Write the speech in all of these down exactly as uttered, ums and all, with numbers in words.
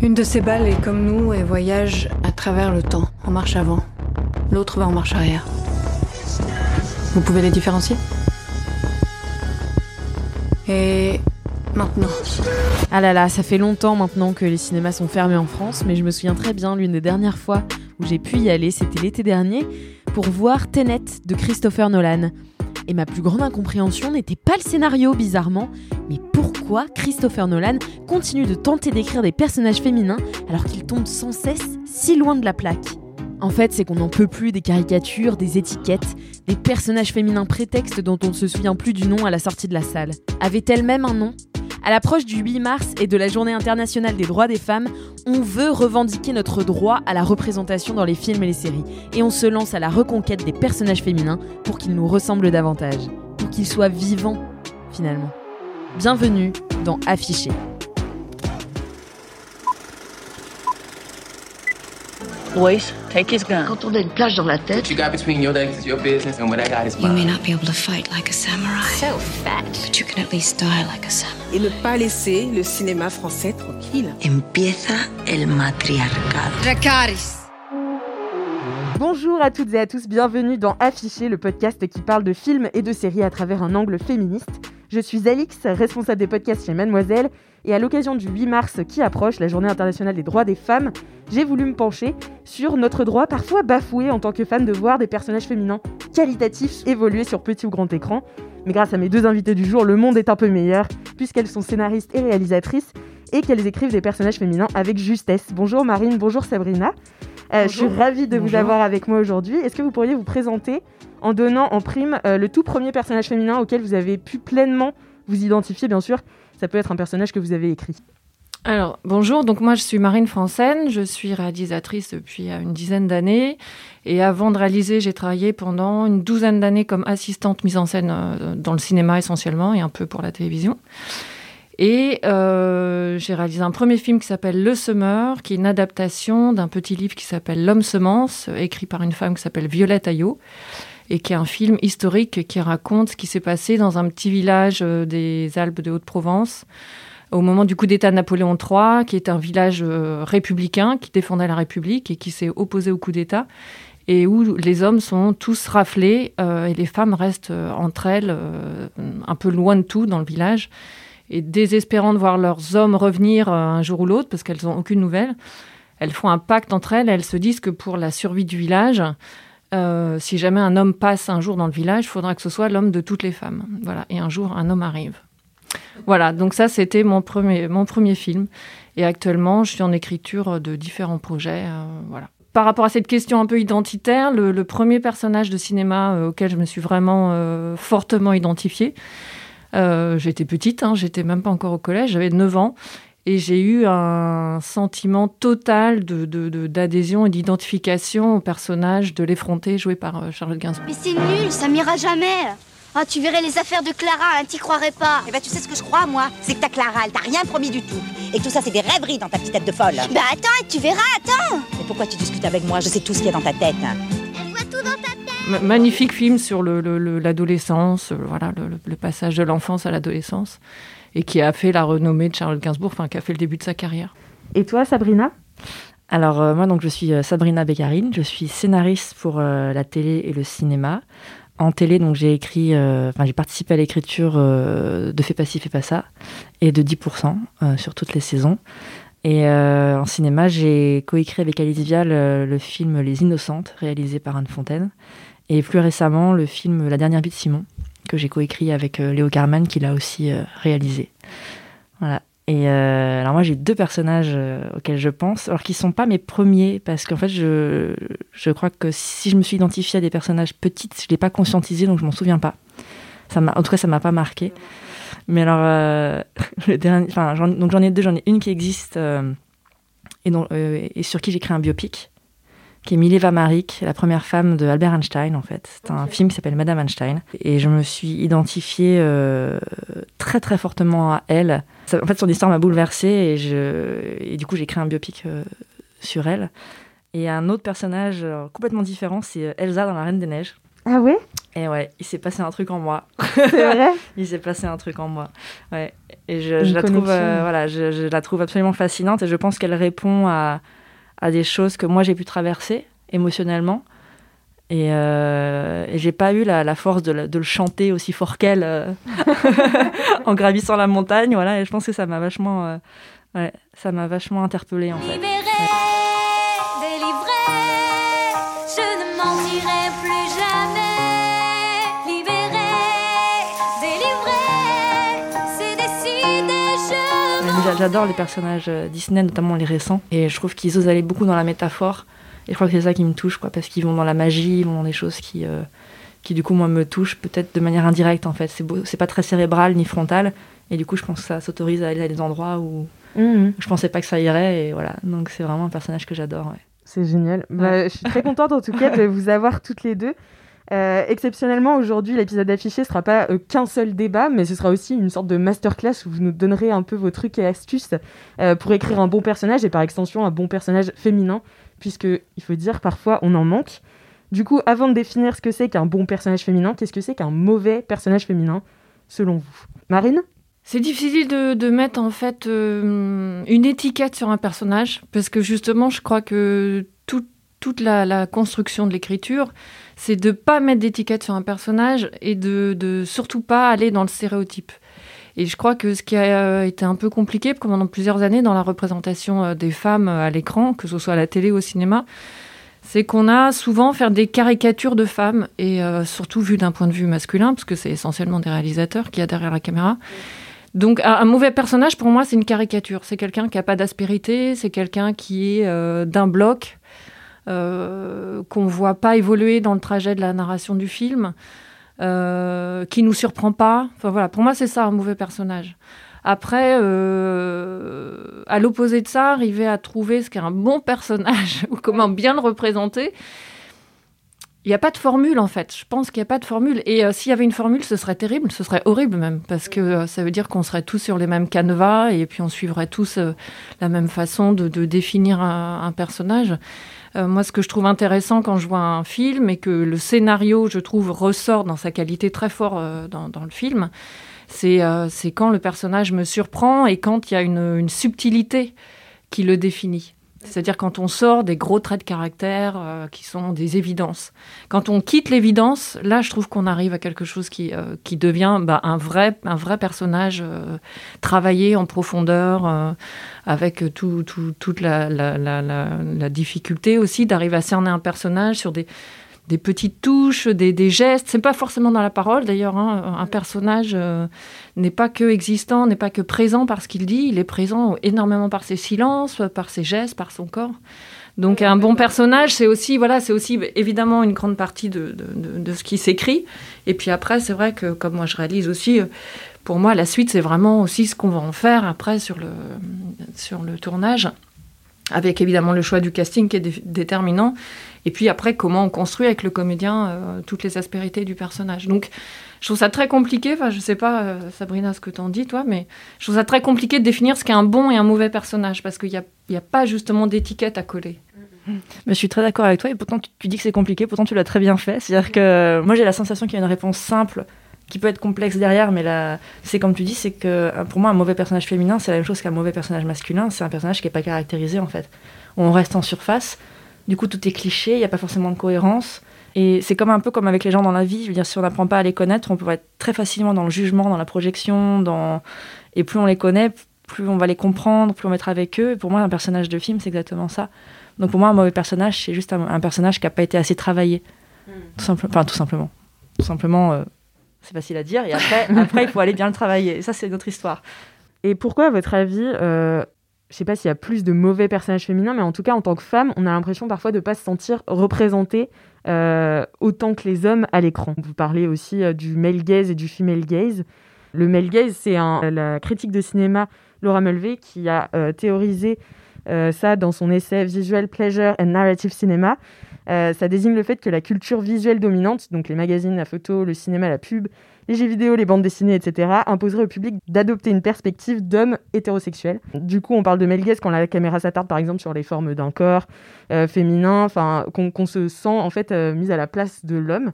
Une de ces balles est comme nous et voyage à travers le temps, en marche avant. L'autre va en marche arrière. Vous pouvez les différencier ? Et maintenant. Ah là là, ça fait longtemps maintenant que les cinémas sont fermés en France, mais je me souviens très bien, l'une des dernières fois où j'ai pu y aller, c'était l'été dernier, pour voir Tenet de Christopher Nolan. Et ma plus grande incompréhension n'était pas le scénario, bizarrement, mais pourquoi Christopher Nolan continue de tenter d'écrire des personnages féminins alors qu'il tombe sans cesse si loin de la plaque. En fait, c'est qu'on n'en peut plus des caricatures, des étiquettes, des personnages féminins prétextes dont on ne se souvient plus du nom à la sortie de la salle. Avait-elle même un nom ? À l'approche du huit mars et de la Journée internationale des droits des femmes, on veut revendiquer notre droit à la représentation dans les films et les séries. Et on se lance à la reconquête des personnages féminins pour qu'ils nous ressemblent davantage. Pour qu'ils soient vivants, finalement. Bienvenue dans Afficher. Boys, take his gun. Quand on a une plage dans la tête. What you got between your legs is your business and what I got is mine. You may not be able to fight like a samurai. So fat. But you can at least die like a samurai. Et ne pas laisser le cinéma français tranquille. Empieza el matriarcado. Dracarys. Bonjour à toutes et à tous, bienvenue dans Afficher, le podcast qui parle de films et de séries à travers un angle féministe. Je suis Alix, responsable des podcasts chez Mademoiselle, et à l'occasion du huit mars qui approche, la Journée internationale des droits des femmes, j'ai voulu me pencher sur notre droit parfois bafoué en tant que femme de voir des personnages féminins qualitatifs évoluer sur petit ou grand écran. Mais grâce à mes deux invités du jour, le monde est un peu meilleur, puisqu'elles sont scénaristes et réalisatrices, et qu'elles écrivent des personnages féminins avec justesse. Bonjour Marine, bonjour Sabrina. Euh, je suis ravie de bonjour. vous avoir avec moi aujourd'hui. Est-ce que vous pourriez vous présenter en donnant en prime euh, le tout premier personnage féminin auquel vous avez pu pleinement vous identifier, bien sûr. Ça peut être un personnage que vous avez écrit. Alors, bonjour, donc moi je suis Marine Francen, je suis réalisatrice depuis une dizaine d'années. Et avant de réaliser, j'ai travaillé pendant une douzaine d'années comme assistante mise en scène euh, dans le cinéma essentiellement et un peu pour la télévision. Et euh, j'ai réalisé un premier film qui s'appelle Le semeur, qui est une adaptation d'un petit livre qui s'appelle L'homme semence, écrit par une femme qui s'appelle Violette Ailhaud. Et qui est un film historique qui raconte ce qui s'est passé dans un petit village des Alpes de Haute-Provence au moment du coup d'État de Napoléon trois, qui est un village républicain qui défendait la République et qui s'est opposé au coup d'État, et où les hommes sont tous raflés euh, et les femmes restent entre elles euh, un peu loin de tout dans le village, et désespérant de voir leurs hommes revenir euh, un jour ou l'autre parce qu'elles n'ont aucune nouvelle. Elles font un pacte entre elles, elles se disent que pour la survie du village, Euh, si jamais un homme passe un jour dans le village, il faudra que ce soit l'homme de toutes les femmes. Voilà. Et un jour, un homme arrive. Voilà, donc ça, c'était mon premier, mon premier film. Et actuellement, je suis en écriture de différents projets. Euh, voilà. Par rapport à cette question un peu identitaire, le, le premier personnage de cinéma euh, auquel je me suis vraiment euh, fortement identifiée, euh, j'étais petite, hein, j'étais même pas encore au collège, j'avais neuf ans. Et j'ai eu un sentiment total de, de, de, d'adhésion et d'identification au personnage de l'effronté joué par euh, Charlotte Gainsbourg. Mais c'est nul, ça m'ira jamais. Ah, tu verrais les affaires de Clara, hein, t'y croirais pas. Eh ben, tu sais ce que je crois, moi, c'est que ta Clara, elle t'a rien promis du tout. Et que tout ça, c'est des rêveries dans ta petite tête de folle. Bah attends, et tu verras, attends. Mais pourquoi tu discutes avec moi ? Je sais tout ce qu'il y a dans ta tête. Elle voit tout dans ta tête. M- magnifique film sur le, le, le, l'adolescence, voilà, le, le, le passage de l'enfance à l'adolescence. Et qui a fait la renommée de Charles Gainsbourg, enfin, qui a fait le début de sa carrière. Et toi, Sabrina ? Alors, euh, moi, donc, je suis euh, Sabrina B'Karine, je suis scénariste pour euh, la télé et le cinéma. En télé, donc, j'ai écrit, euh, j'ai participé à l'écriture euh, de Fais pas ci, fais pas ça, et de dix pour cent euh, sur toutes les saisons. Et euh, en cinéma, j'ai coécrit avec Alice Vial euh, le film Les Innocentes, réalisé par Anne Fontaine. Et plus récemment, le film La dernière vie de Simon, que j'ai coécrit avec euh, Léo Carman, qui l'a aussi euh, réalisé. Voilà. Et euh, alors moi, j'ai deux personnages euh, auxquels je pense, alors qui ne sont pas mes premiers, parce qu'en fait, je, je crois que si je me suis identifiée à des personnages petites, je ne l'ai pas conscientisé, donc je ne m'en souviens pas. Ça m'a, en tout cas, ça m'a pas marqué. Mais alors, euh, le dernier, enfin, j'en, donc j'en ai deux. J'en ai une qui existe euh, et, dont, euh, et sur qui j'ai créé un biopic, qui est Mileva Marić, la première femme de Albert Einstein, en fait. C'est un okay. film qui s'appelle Madame Einstein. Et je me suis identifiée euh, très, très fortement à elle. Ça, en fait, son histoire m'a bouleversée et, je, et du coup, j'ai créé un biopic euh, sur elle. Et un autre personnage euh, complètement différent, c'est Elsa dans La Reine des Neiges. Ah ouais? Et ouais, il s'est passé un truc en moi. C'est vrai? Il s'est passé un truc en moi. Ouais. Et je, je la trouve, euh, voilà, je, je la trouve absolument fascinante et je pense qu'elle répond à... à des choses que moi j'ai pu traverser émotionnellement et, euh, et j'ai pas eu la, la force de, de le chanter aussi fort qu'elle euh, en gravissant la montagne, voilà, et je pense que ça m'a vachement euh, ouais, ça m'a vachement interpellée en fait. Libérée, ouais. Délivrée, je ne mentirai plus jamais. Libérée, délivrée, c'est décidé, je... J'adore les personnages Disney, notamment les récents, et je trouve qu'ils osent aller beaucoup dans la métaphore. Et je crois que c'est ça qui me touche, quoi, parce qu'ils vont dans la magie, ils vont dans des choses qui, euh, qui du coup, moi, me touchent peut-être de manière indirecte, en fait. C'est, beau, c'est pas très cérébral ni frontal, et du coup, je pense que ça s'autorise à aller à des endroits où mmh. je pensais pas que ça irait, et voilà. Donc, c'est vraiment un personnage que j'adore, ouais. C'est génial. Ouais. Bah, je suis très contente, en tout cas, de vous avoir toutes les deux. Euh, exceptionnellement, aujourd'hui, l'épisode affiché ne sera pas euh, qu'un seul débat, mais ce sera aussi une sorte de masterclass où vous nous donnerez un peu vos trucs et astuces euh, pour écrire un bon personnage, et par extension, un bon personnage féminin, puisque, il faut dire, parfois, on en manque. Du coup, avant de définir ce que c'est qu'un bon personnage féminin, qu'est-ce que c'est qu'un mauvais personnage féminin, selon vous? Marine? C'est difficile de, de mettre, en fait, euh, une étiquette sur un personnage, parce que, justement, je crois que tout, toute la, la construction de l'écriture, c'est de ne pas mettre d'étiquette sur un personnage et de, de surtout pas aller dans le stéréotype. Et je crois que ce qui a été un peu compliqué pendant plusieurs années dans la représentation des femmes à l'écran, que ce soit à la télé ou au cinéma, c'est qu'on a souvent fait des caricatures de femmes, et euh, surtout vues d'un point de vue masculin, parce que c'est essentiellement des réalisateurs qu'il y a derrière la caméra. Donc un, un mauvais personnage, pour moi, c'est une caricature. C'est quelqu'un qui n'a pas d'aspérité, c'est quelqu'un qui est euh, d'un bloc, euh, qu'on ne voit pas évoluer dans le trajet de la narration du film. Euh, qui nous surprend pas. Enfin voilà, pour moi c'est ça un mauvais personnage. Après, euh, à l'opposé de ça, arriver à trouver ce qu'est un bon personnage ou comment bien le représenter, il n'y a pas de formule en fait. Je pense qu'il n'y a pas de formule. Et euh, s'il y avait une formule, ce serait terrible, ce serait horrible même, parce que euh, ça veut dire qu'on serait tous sur les mêmes canevas et puis on suivrait tous euh, la même façon de, de définir un, un personnage. Moi, ce que je trouve intéressant quand je vois un film et que le scénario, je trouve, ressort dans sa qualité très fort euh, dans, dans le film, c'est, euh, c'est quand le personnage me surprend et quand il y a une, une subtilité qui le définit. C'est-à-dire quand on sort des gros traits de caractère euh, qui sont des évidences. Quand on quitte l'évidence, là, je trouve qu'on arrive à quelque chose qui, euh, qui devient bah, un vrai, un vrai personnage euh, travaillé en profondeur, euh, avec tout, tout, toute la, la, la, la, la difficulté aussi d'arriver à cerner un personnage sur des, des petites touches, des, des gestes. C'est pas forcément dans la parole, d'ailleurs. Hein. Un personnage euh, n'est pas que existant, n'est pas que présent par ce qu'il dit, il est présent énormément par ses silences, par ses gestes, par son corps. Donc un bon personnage, c'est aussi, voilà, c'est aussi évidemment une grande partie de, de, de, de ce qui s'écrit. Et puis après, c'est vrai que, comme moi je réalise aussi, pour moi la suite, c'est vraiment aussi ce qu'on va en faire après sur le, sur le tournage, avec évidemment le choix du casting qui est dé- déterminant. Et puis après, comment on construit avec le comédien euh, toutes les aspérités du personnage. Donc, je trouve ça très compliqué. Enfin, je sais pas, euh, Sabrina, ce que t'en dis, toi, mais je trouve ça très compliqué de définir ce qu'est un bon et un mauvais personnage, parce qu'il n'y a, y a pas justement d'étiquette à coller. Mais je suis très d'accord avec toi, et pourtant, tu, tu dis que c'est compliqué, pourtant, tu l'as très bien fait. C'est-à-dire que moi, j'ai la sensation qu'il y a une réponse simple, qui peut être complexe derrière, mais là, c'est comme tu dis, c'est que pour moi, un mauvais personnage féminin, c'est la même chose qu'un mauvais personnage masculin. C'est un personnage qui n'est pas caractérisé, en fait. On reste en surface. Du coup, tout est cliché, il n'y a pas forcément de cohérence. Et c'est comme un peu comme avec les gens dans la vie. Je veux dire, si on n'apprend pas à les connaître, on peut être très facilement dans le jugement, dans la projection. Dans... Et plus on les connaît, plus on va les comprendre, plus on va être avec eux. Et pour moi, un personnage de film, c'est exactement ça. Donc pour moi, un mauvais personnage, c'est juste un, un personnage qui n'a pas été assez travaillé. Mmh. Tout simple... Enfin, tout simplement. Tout simplement, euh, c'est facile à dire. Et après, après, il faut aller bien le travailler. Et ça, c'est notre histoire. Et pourquoi, à votre avis, euh, je sais pas s'il y a plus de mauvais personnages féminins, mais en tout cas, en tant que femme, on a l'impression parfois de pas se sentir représentée euh, autant que les hommes à l'écran. Vous parlez aussi euh, du male gaze et du female gaze. Le male gaze, c'est un, la critique de cinéma Laura Mulvey qui a euh, théorisé euh, ça dans son essai « Visual Pleasure and Narrative Cinema ». Euh, ça désigne le fait que la culture visuelle dominante, donc les magazines, la photo, le cinéma, la pub, les jeux vidéo, les bandes dessinées, et cetera, imposerait au public d'adopter une perspective d'homme hétérosexuel. Du coup, on parle de male gaze quand la caméra s'attarde, par exemple, sur les formes d'un corps euh, féminin, enfin, qu'on, qu'on se sent en fait euh, mise à la place de l'homme.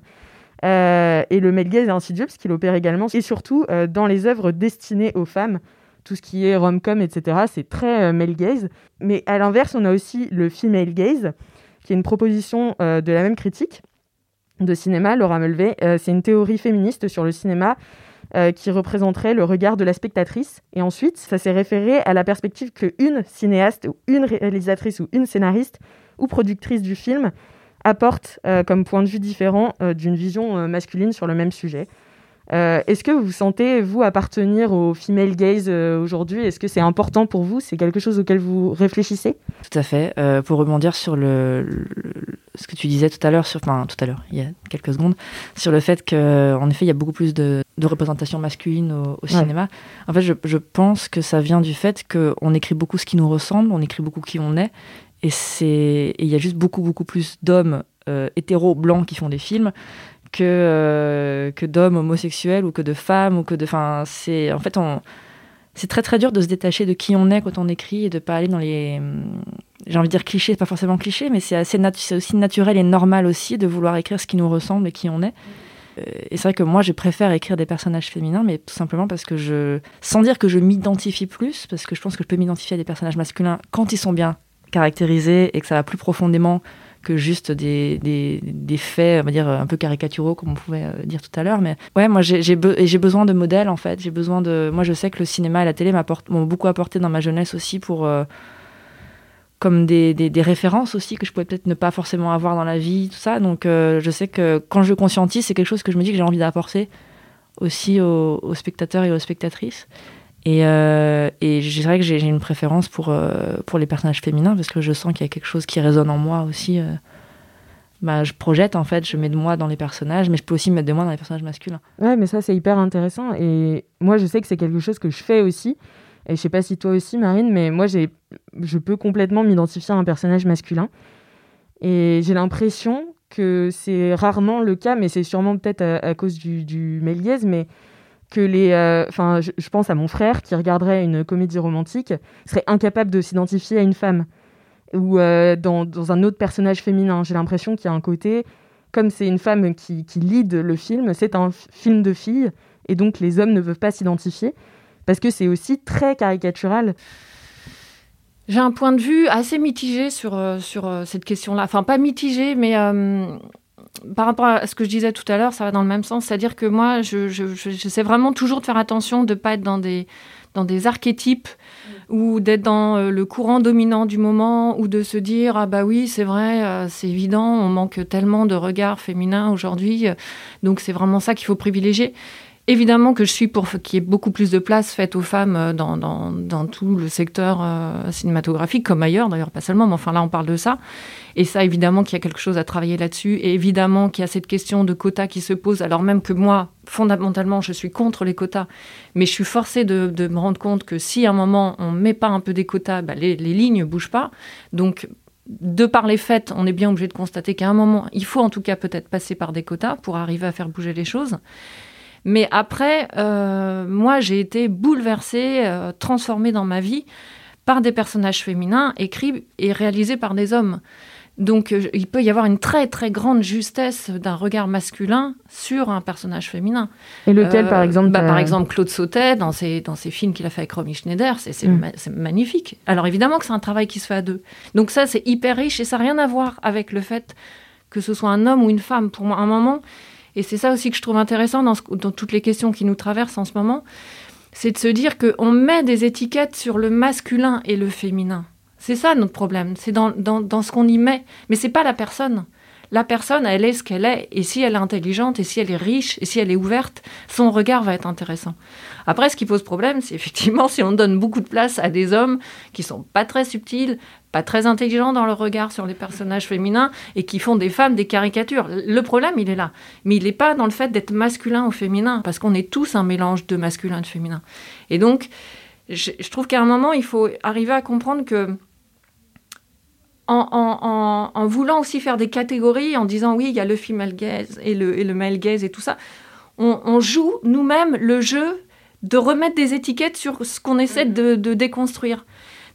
Euh, et le male gaze est insidieux parce qu'il opère également, et surtout euh, dans les œuvres destinées aux femmes. Tout ce qui est rom-com, et cetera, c'est très euh, male gaze. Mais à l'inverse, on a aussi le female gaze, qui est une proposition euh, de la même critique de cinéma, Laura Mulvey. Euh, c'est une théorie féministe sur le cinéma euh, qui représenterait le regard de la spectatrice. Et ensuite, ça s'est référé à la perspective qu'une cinéaste, ou une réalisatrice, ou une scénariste, ou productrice du film apporte euh, comme point de vue différent euh, d'une vision euh, masculine sur le même sujet. Euh, est-ce que vous sentez, vous, appartenir au female gaze euh, aujourd'hui ? Est-ce que c'est important pour vous ? C'est quelque chose auquel vous réfléchissez ? Tout à fait. Euh, pour rebondir sur le, le, ce que tu disais tout à l'heure, sur, enfin tout à l'heure, il y a quelques secondes, sur le fait qu'en effet, il y a beaucoup plus de, de représentation masculine au, au cinéma. Ouais. En fait, je, je pense que ça vient du fait qu'on écrit beaucoup ce qui nous ressemble, on écrit beaucoup qui on est, et c'est, il y a juste beaucoup, beaucoup plus d'hommes euh, hétéros, blancs qui font des films, que, euh, que d'hommes homosexuels ou que de femmes ou que de, enfin c'est en fait on, c'est très très dur de se détacher de qui on est quand on écrit et de pas aller dans les, j'ai envie de dire clichés, pas forcément clichés, mais c'est assez nat- c'est aussi naturel et normal aussi de vouloir écrire ce qui nous ressemble et qui on est. Et c'est vrai que moi je préfère écrire des personnages féminins, mais tout simplement parce que je, sans dire que je m'identifie plus, parce que je pense que je peux m'identifier à des personnages masculins quand ils sont bien caractérisés et que ça va plus profondément que juste des, des, des faits, on va dire, un peu caricaturaux, comme on pouvait dire tout à l'heure. Mais ouais, moi, j'ai, j'ai, be- et j'ai besoin de modèles, en fait. J'ai besoin de... Moi, je sais que le cinéma et la télé m'ont beaucoup apporté dans ma jeunesse aussi pour... Euh, comme des, des, des références aussi, que je pouvais peut-être ne pas forcément avoir dans la vie, tout ça. Donc, euh, je sais que quand je conscientise, c'est quelque chose que je me dis que j'ai envie d'apporter aussi aux, aux spectateurs et aux spectatrices. Et, euh, et je dirais que j'ai, j'ai une préférence pour, euh, pour les personnages féminins parce que je sens qu'il y a quelque chose qui résonne en moi aussi. Euh, bah, je projette, en fait, je mets de moi dans les personnages, mais je peux aussi mettre de moi dans les personnages masculins. Ouais, mais ça, c'est hyper intéressant. Et moi, je sais que c'est quelque chose que je fais aussi. Et je sais pas si toi aussi, Marine, mais moi, j'ai, je peux complètement m'identifier à un personnage masculin. Et j'ai l'impression que c'est rarement le cas, mais c'est sûrement peut-être à, à cause du, du male gaze, mais... que les, enfin, euh, je, je pense à mon frère qui regarderait une comédie romantique, serait incapable de s'identifier à une femme ou euh, dans, dans un autre personnage féminin. J'ai l'impression qu'il y a un côté, comme c'est une femme qui, qui lead le film, c'est un f- film de filles et donc les hommes ne peuvent pas s'identifier parce que c'est aussi très caricatural. J'ai un point de vue assez mitigé sur, euh, sur euh, cette question-là. Enfin, pas mitigé, mais... Euh... Par rapport à ce que je disais tout à l'heure, ça va dans le même sens. C'est-à-dire que moi, je, je, je, j'essaie vraiment toujours de faire attention de ne pas être dans des, dans des archétypes mmh. ou d'être dans le courant dominant du moment ou de se dire « Ah bah oui, c'est vrai, c'est évident, on manque tellement de regards féminins aujourd'hui, donc c'est vraiment ça qu'il faut privilégier ». Évidemment que je suis pour qu'il y ait beaucoup plus de place faite aux femmes dans, dans, dans tout le secteur euh, cinématographique, comme ailleurs, d'ailleurs pas seulement, mais enfin là on parle de ça. Et ça, évidemment qu'il y a quelque chose à travailler là-dessus. Et évidemment qu'il y a cette question de quotas qui se pose, alors même que moi, fondamentalement, je suis contre les quotas. Mais je suis forcée de, de me rendre compte que si à un moment on ne met pas un peu des quotas, bah, les, les lignes ne bougent pas. Donc... de par les faits, on est bien obligé de constater qu'à un moment, il faut en tout cas peut-être passer par des quotas pour arriver à faire bouger les choses. Mais après, euh, moi, j'ai été bouleversée, euh, transformée dans ma vie par des personnages féminins écrits et réalisés par des hommes. Donc, euh, il peut y avoir une très, très grande justesse d'un regard masculin sur un personnage féminin. Et lequel, euh, par exemple bah, euh... Par exemple, Claude Sautet, dans ses, dans ses films qu'il a fait avec Romy Schneider, c'est, c'est, mmh. ma- c'est magnifique. Alors, évidemment que c'est un travail qui se fait à deux. Donc ça, c'est hyper riche et ça n'a rien à voir avec le fait que ce soit un homme ou une femme. Pour moi, à un moment... Et c'est ça aussi que je trouve intéressant dans, ce, dans toutes les questions qui nous traversent en ce moment, c'est de se dire qu'on met des étiquettes sur le masculin et le féminin. C'est ça notre problème, c'est dans, dans, dans ce qu'on y met. Mais c'est pas la personne. la personne, elle est ce qu'elle est, et si elle est intelligente, et si elle est riche, et si elle est ouverte, son regard va être intéressant. Après, ce qui pose problème, c'est effectivement si on donne beaucoup de place à des hommes qui ne sont pas très subtils, pas très intelligents dans leur regard sur les personnages féminins, et qui font des femmes des caricatures. Le problème, il est là. Mais il n'est pas dans le fait d'être masculin ou féminin, parce qu'on est tous un mélange de masculin et de féminin. Et donc, je, je trouve qu'à un moment, il faut arriver à comprendre que En, en, en, en voulant aussi faire des catégories, en disant oui, il y a le female gaze et le, et le male gaze et tout ça, on, on joue nous-mêmes le jeu de remettre des étiquettes sur ce qu'on essaie de, de déconstruire.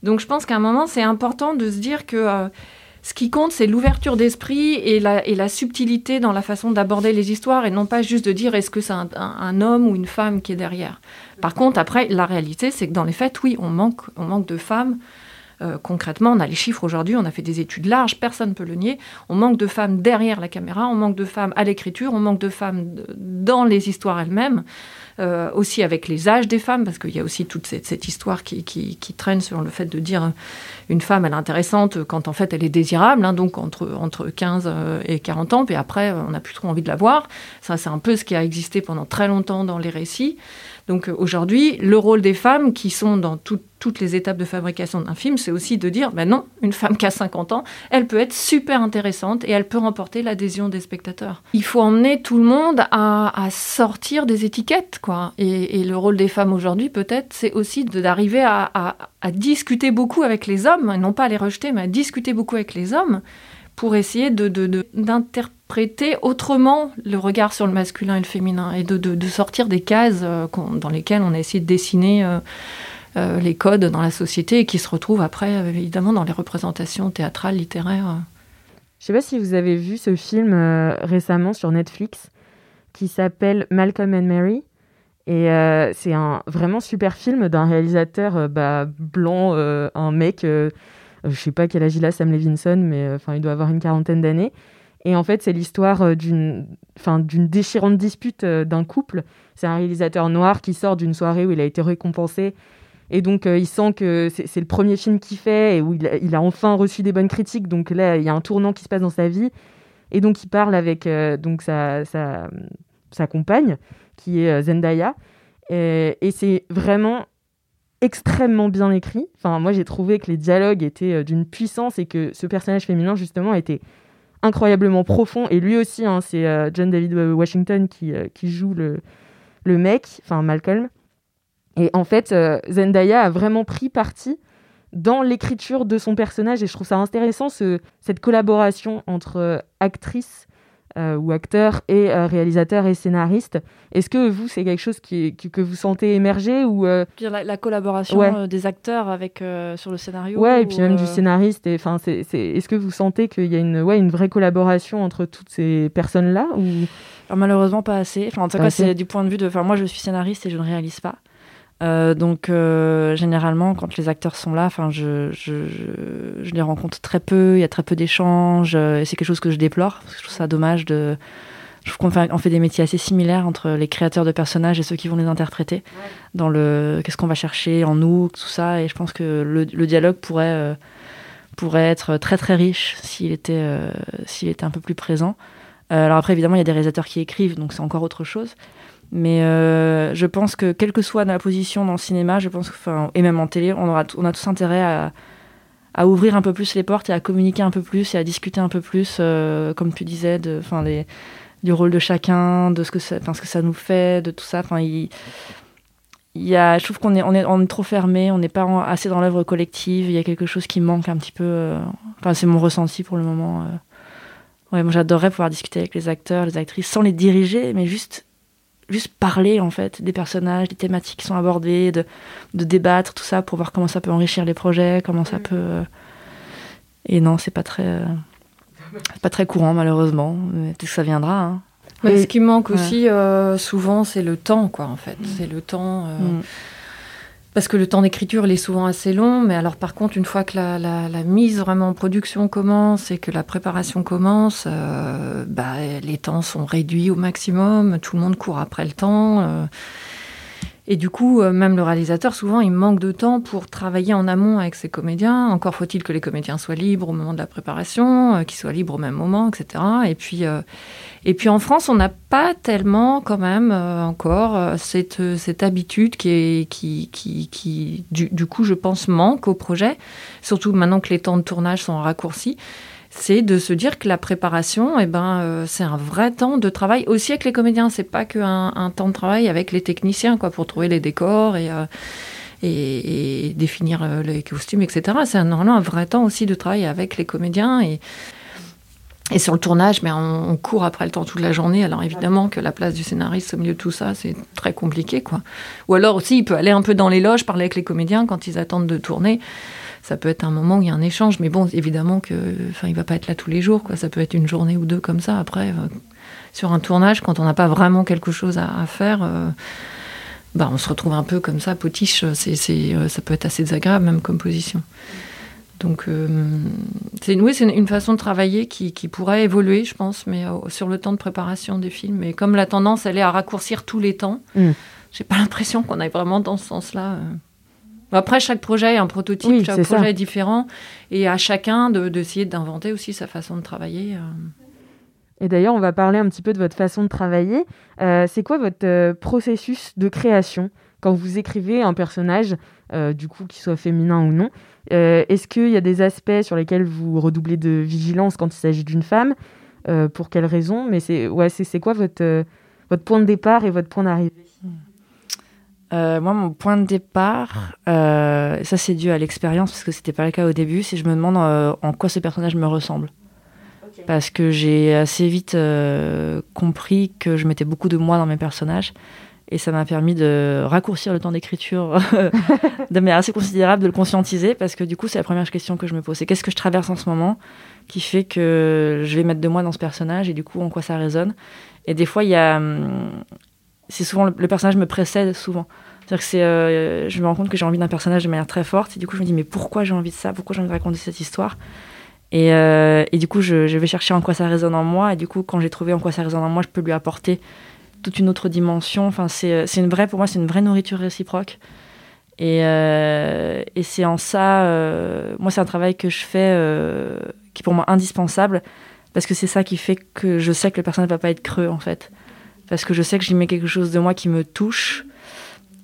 Donc je pense qu'à un moment, c'est important de se dire que euh, ce qui compte, c'est l'ouverture d'esprit et la, et la subtilité dans la façon d'aborder les histoires, et non pas juste de dire est-ce que c'est un, un, un homme ou une femme qui est derrière. Par contre, après, la réalité, c'est que dans les faits, oui, on manque, on manque de femmes. Euh, concrètement, on a les chiffres aujourd'hui, on a fait des études larges, personne ne peut le nier. On manque de femmes derrière la caméra, on manque de femmes à l'écriture, on manque de femmes de, dans les histoires elles-mêmes, euh, aussi avec les âges des femmes, parce qu'il y a aussi toute cette, cette histoire qui, qui, qui traîne sur le fait de dire une femme, elle est intéressante quand en fait elle est désirable, hein, donc entre, entre quinze et quarante ans, puis après on n'a plus trop envie de la voir. Ça, c'est un peu ce qui a existé pendant très longtemps dans les récits. Donc aujourd'hui, le rôle des femmes qui sont dans tout, toutes les étapes de fabrication d'un film, c'est aussi de dire, ben non, une femme qui a cinquante ans, elle peut être super intéressante et elle peut remporter l'adhésion des spectateurs. Il faut emmener tout le monde à, à sortir des étiquettes, quoi. Et, et le rôle des femmes aujourd'hui, peut-être, c'est aussi de, d'arriver à, à, à discuter beaucoup avec les hommes, non pas à les rejeter, mais à discuter beaucoup avec les hommes pour essayer de, de, de, d'interpréter autrement le regard sur le masculin et le féminin, et de, de, de sortir des cases euh, dans lesquelles on a essayé de dessiner euh, euh, les codes dans la société, et qui se retrouvent après, euh, évidemment, dans les représentations théâtrales, littéraires. Euh. Je ne sais pas si vous avez vu ce film euh, récemment sur Netflix, qui s'appelle « Malcolm and Mary ». Et euh, c'est un vraiment super film d'un réalisateur euh, bah, blanc, euh, un mec... Euh, je ne sais pas quel âge il a, Sam Levinson, mais enfin, il doit avoir une quarantaine d'années. Et en fait, c'est l'histoire d'une, enfin, d'une déchirante dispute d'un couple. C'est un réalisateur noir qui sort d'une soirée où il a été récompensé. Et donc, euh, il sent que c'est, c'est le premier film qu'il fait et où il a, il a enfin reçu des bonnes critiques. Donc là, il y a un tournant qui se passe dans sa vie. Et donc, il parle avec euh, donc sa, sa, sa compagne, qui est Zendaya. Et, et c'est vraiment... extrêmement bien écrit. Enfin, moi, j'ai trouvé que les dialogues étaient d'une puissance et que ce personnage féminin, justement, était incroyablement profond. Et lui aussi, hein, c'est euh, John David Washington qui, euh, qui joue le, le mec, enfin Malcolm. Et en fait, euh, Zendaya a vraiment pris parti dans l'écriture de son personnage. Et je trouve ça intéressant, ce, cette collaboration entre euh, actrice euh, ou acteur et euh, réalisateur et scénariste. Est-ce que vous, c'est quelque chose qui, qui, que vous sentez émerger ou euh... la, la collaboration ouais. euh, des acteurs avec, euh, sur le scénario. Ouais, ou et puis même euh... du scénariste. Et, c'est, c'est... Est-ce que vous sentez qu'il y a une, ouais, une vraie collaboration entre toutes ces personnes-là ou... Alors, malheureusement, pas assez. Enfin, en tout cas, c'est du point de vue de... Enfin, moi, je suis scénariste et je ne réalise pas. Euh, donc, euh, généralement, quand les acteurs sont là, je, je, je, je les rencontre très peu, il y a très peu d'échanges, euh, et c'est quelque chose que je déplore, parce que je trouve ça dommage de... Je trouve qu'on fait, on fait des métiers assez similaires entre les créateurs de personnages et ceux qui vont les interpréter, ouais. dans le qu'est-ce qu'on va chercher en nous, tout ça, et je pense que le, le dialogue pourrait, euh, pourrait être très très riche s'il était, euh, s'il était un peu plus présent. Euh, alors après, évidemment, il y a des réalisateurs qui écrivent, donc c'est encore autre chose. Mais euh, je pense que, quelle que soit la position dans le cinéma, je pense que, enfin, et même en télé, on, aura t- on a tous intérêt à, à ouvrir un peu plus les portes et à communiquer un peu plus et à discuter un peu plus, euh, comme tu disais, de, enfin, les, du rôle de chacun, de ce que ça, enfin, ce que ça nous fait, de tout ça. Enfin, il, il y a, je trouve qu'on est, on est, on est trop fermé, on n'est pas en, assez dans l'œuvre collective. Il y a quelque chose qui manque un petit peu. Euh, enfin, c'est mon ressenti pour le moment. Euh. Ouais, moi, j'adorerais pouvoir discuter avec les acteurs, les actrices, sans les diriger, mais juste. Juste parler, en fait, des personnages, des thématiques qui sont abordées, de, de débattre, tout ça, pour voir comment ça peut enrichir les projets, comment ça mmh. peut... Euh... Et non, c'est pas très, euh... c'est pas très courant, malheureusement. Mais peut-être que ça viendra, hein. Mais et... ce qui manque ouais. aussi, euh, souvent, c'est le temps, quoi, en fait. Mmh. C'est le temps... Euh... Mmh. Parce que le temps d'écriture, il est souvent assez long, mais alors par contre, une fois que la, la, la mise vraiment en production commence et que la préparation commence, euh, bah, les temps sont réduits au maximum, tout le monde court après le temps... Euh... Et du coup, même le réalisateur, souvent, il manque de temps pour travailler en amont avec ses comédiens. Encore faut-il que les comédiens soient libres au moment de la préparation, qu'ils soient libres au même moment, et cetera. Et puis, euh, et puis en France, on n'a pas tellement, quand même, euh, encore, cette, cette habitude qui, est, qui, qui, qui du, du coup, je pense, manque au projet. Surtout maintenant que les temps de tournage sont raccourcis. C'est de se dire que la préparation, eh ben, euh, c'est un vrai temps de travail aussi avec les comédiens. C'est pas qu'un un temps de travail avec les techniciens, quoi, pour trouver les décors et, euh, et, et définir les costumes, et cetera. C'est normalement un vrai temps aussi de travail avec les comédiens. Et, et sur le tournage, mais on, on court après le temps toute la journée. Alors évidemment que la place du scénariste au milieu de tout ça, c'est très compliqué, quoi. Ou alors aussi, il peut aller un peu dans les loges, parler avec les comédiens quand ils attendent de tourner. Ça peut être un moment où il y a un échange, mais bon, évidemment que, enfin, il ne va pas être là tous les jours, quoi. Ça peut être une journée ou deux comme ça. Après, euh, sur un tournage, quand on n'a pas vraiment quelque chose à, à faire, euh, bah, on se retrouve un peu comme ça, potiche. C'est, c'est, euh, ça peut être assez désagréable, même comme position. Donc, euh, c'est, oui, c'est une façon de travailler qui, qui pourrait évoluer, je pense, mais euh, sur le temps de préparation des films. Et comme la tendance, elle est à raccourcir tous les temps, mmh. j'ai pas l'impression qu'on aille vraiment dans ce sens-là. Euh. Après, chaque projet est un prototype, oui, chaque projet ça. est différent. Et à chacun de, d'essayer d'inventer aussi sa façon de travailler. Et d'ailleurs, on va parler un petit peu de votre façon de travailler. Euh, c'est quoi votre euh, processus de création quand vous écrivez un personnage, euh, du coup, qu'il soit féminin ou non? euh, Est-ce qu'il y a des aspects sur lesquels vous redoublez de vigilance quand il s'agit d'une femme? euh, Pour quelles raisons? Mais c'est, ouais, c'est, c'est quoi votre, euh, votre point de départ et votre point d'arrivée? Euh, moi, mon point de départ, euh, ça c'est dû à l'expérience, parce que c'était pas le cas au début, c'est que je me demande euh, en quoi ce personnage me ressemble. Okay. Parce que j'ai assez vite euh, compris que je mettais beaucoup de moi dans mes personnages, et ça m'a permis de raccourcir le temps d'écriture de manière assez considérable, de le conscientiser, parce que du coup, c'est la première question que je me pose. C'est qu'est-ce que je traverse en ce moment qui fait que je vais mettre de moi dans ce personnage, et du coup, en quoi ça résonne. Et des fois, il y a... Hum, c'est souvent le, le personnage me précède souvent, c'est-à-dire que c'est, euh, je me rends compte que j'ai envie d'un personnage de manière très forte et du coup je me dis mais pourquoi j'ai envie de ça, pourquoi j'ai envie de raconter cette histoire, et, euh, et du coup je, je vais chercher en quoi ça résonne en moi, et du coup quand j'ai trouvé en quoi ça résonne en moi, je peux lui apporter toute une autre dimension. Enfin c'est, c'est une vraie, pour moi c'est une vraie nourriture réciproque, et, euh, et c'est en ça euh, moi c'est un travail que je fais euh, qui est pour moi indispensable, parce que c'est ça qui fait que je sais que le personnage ne va pas être creux en fait. Parce que je sais que j'y mets quelque chose de moi qui me touche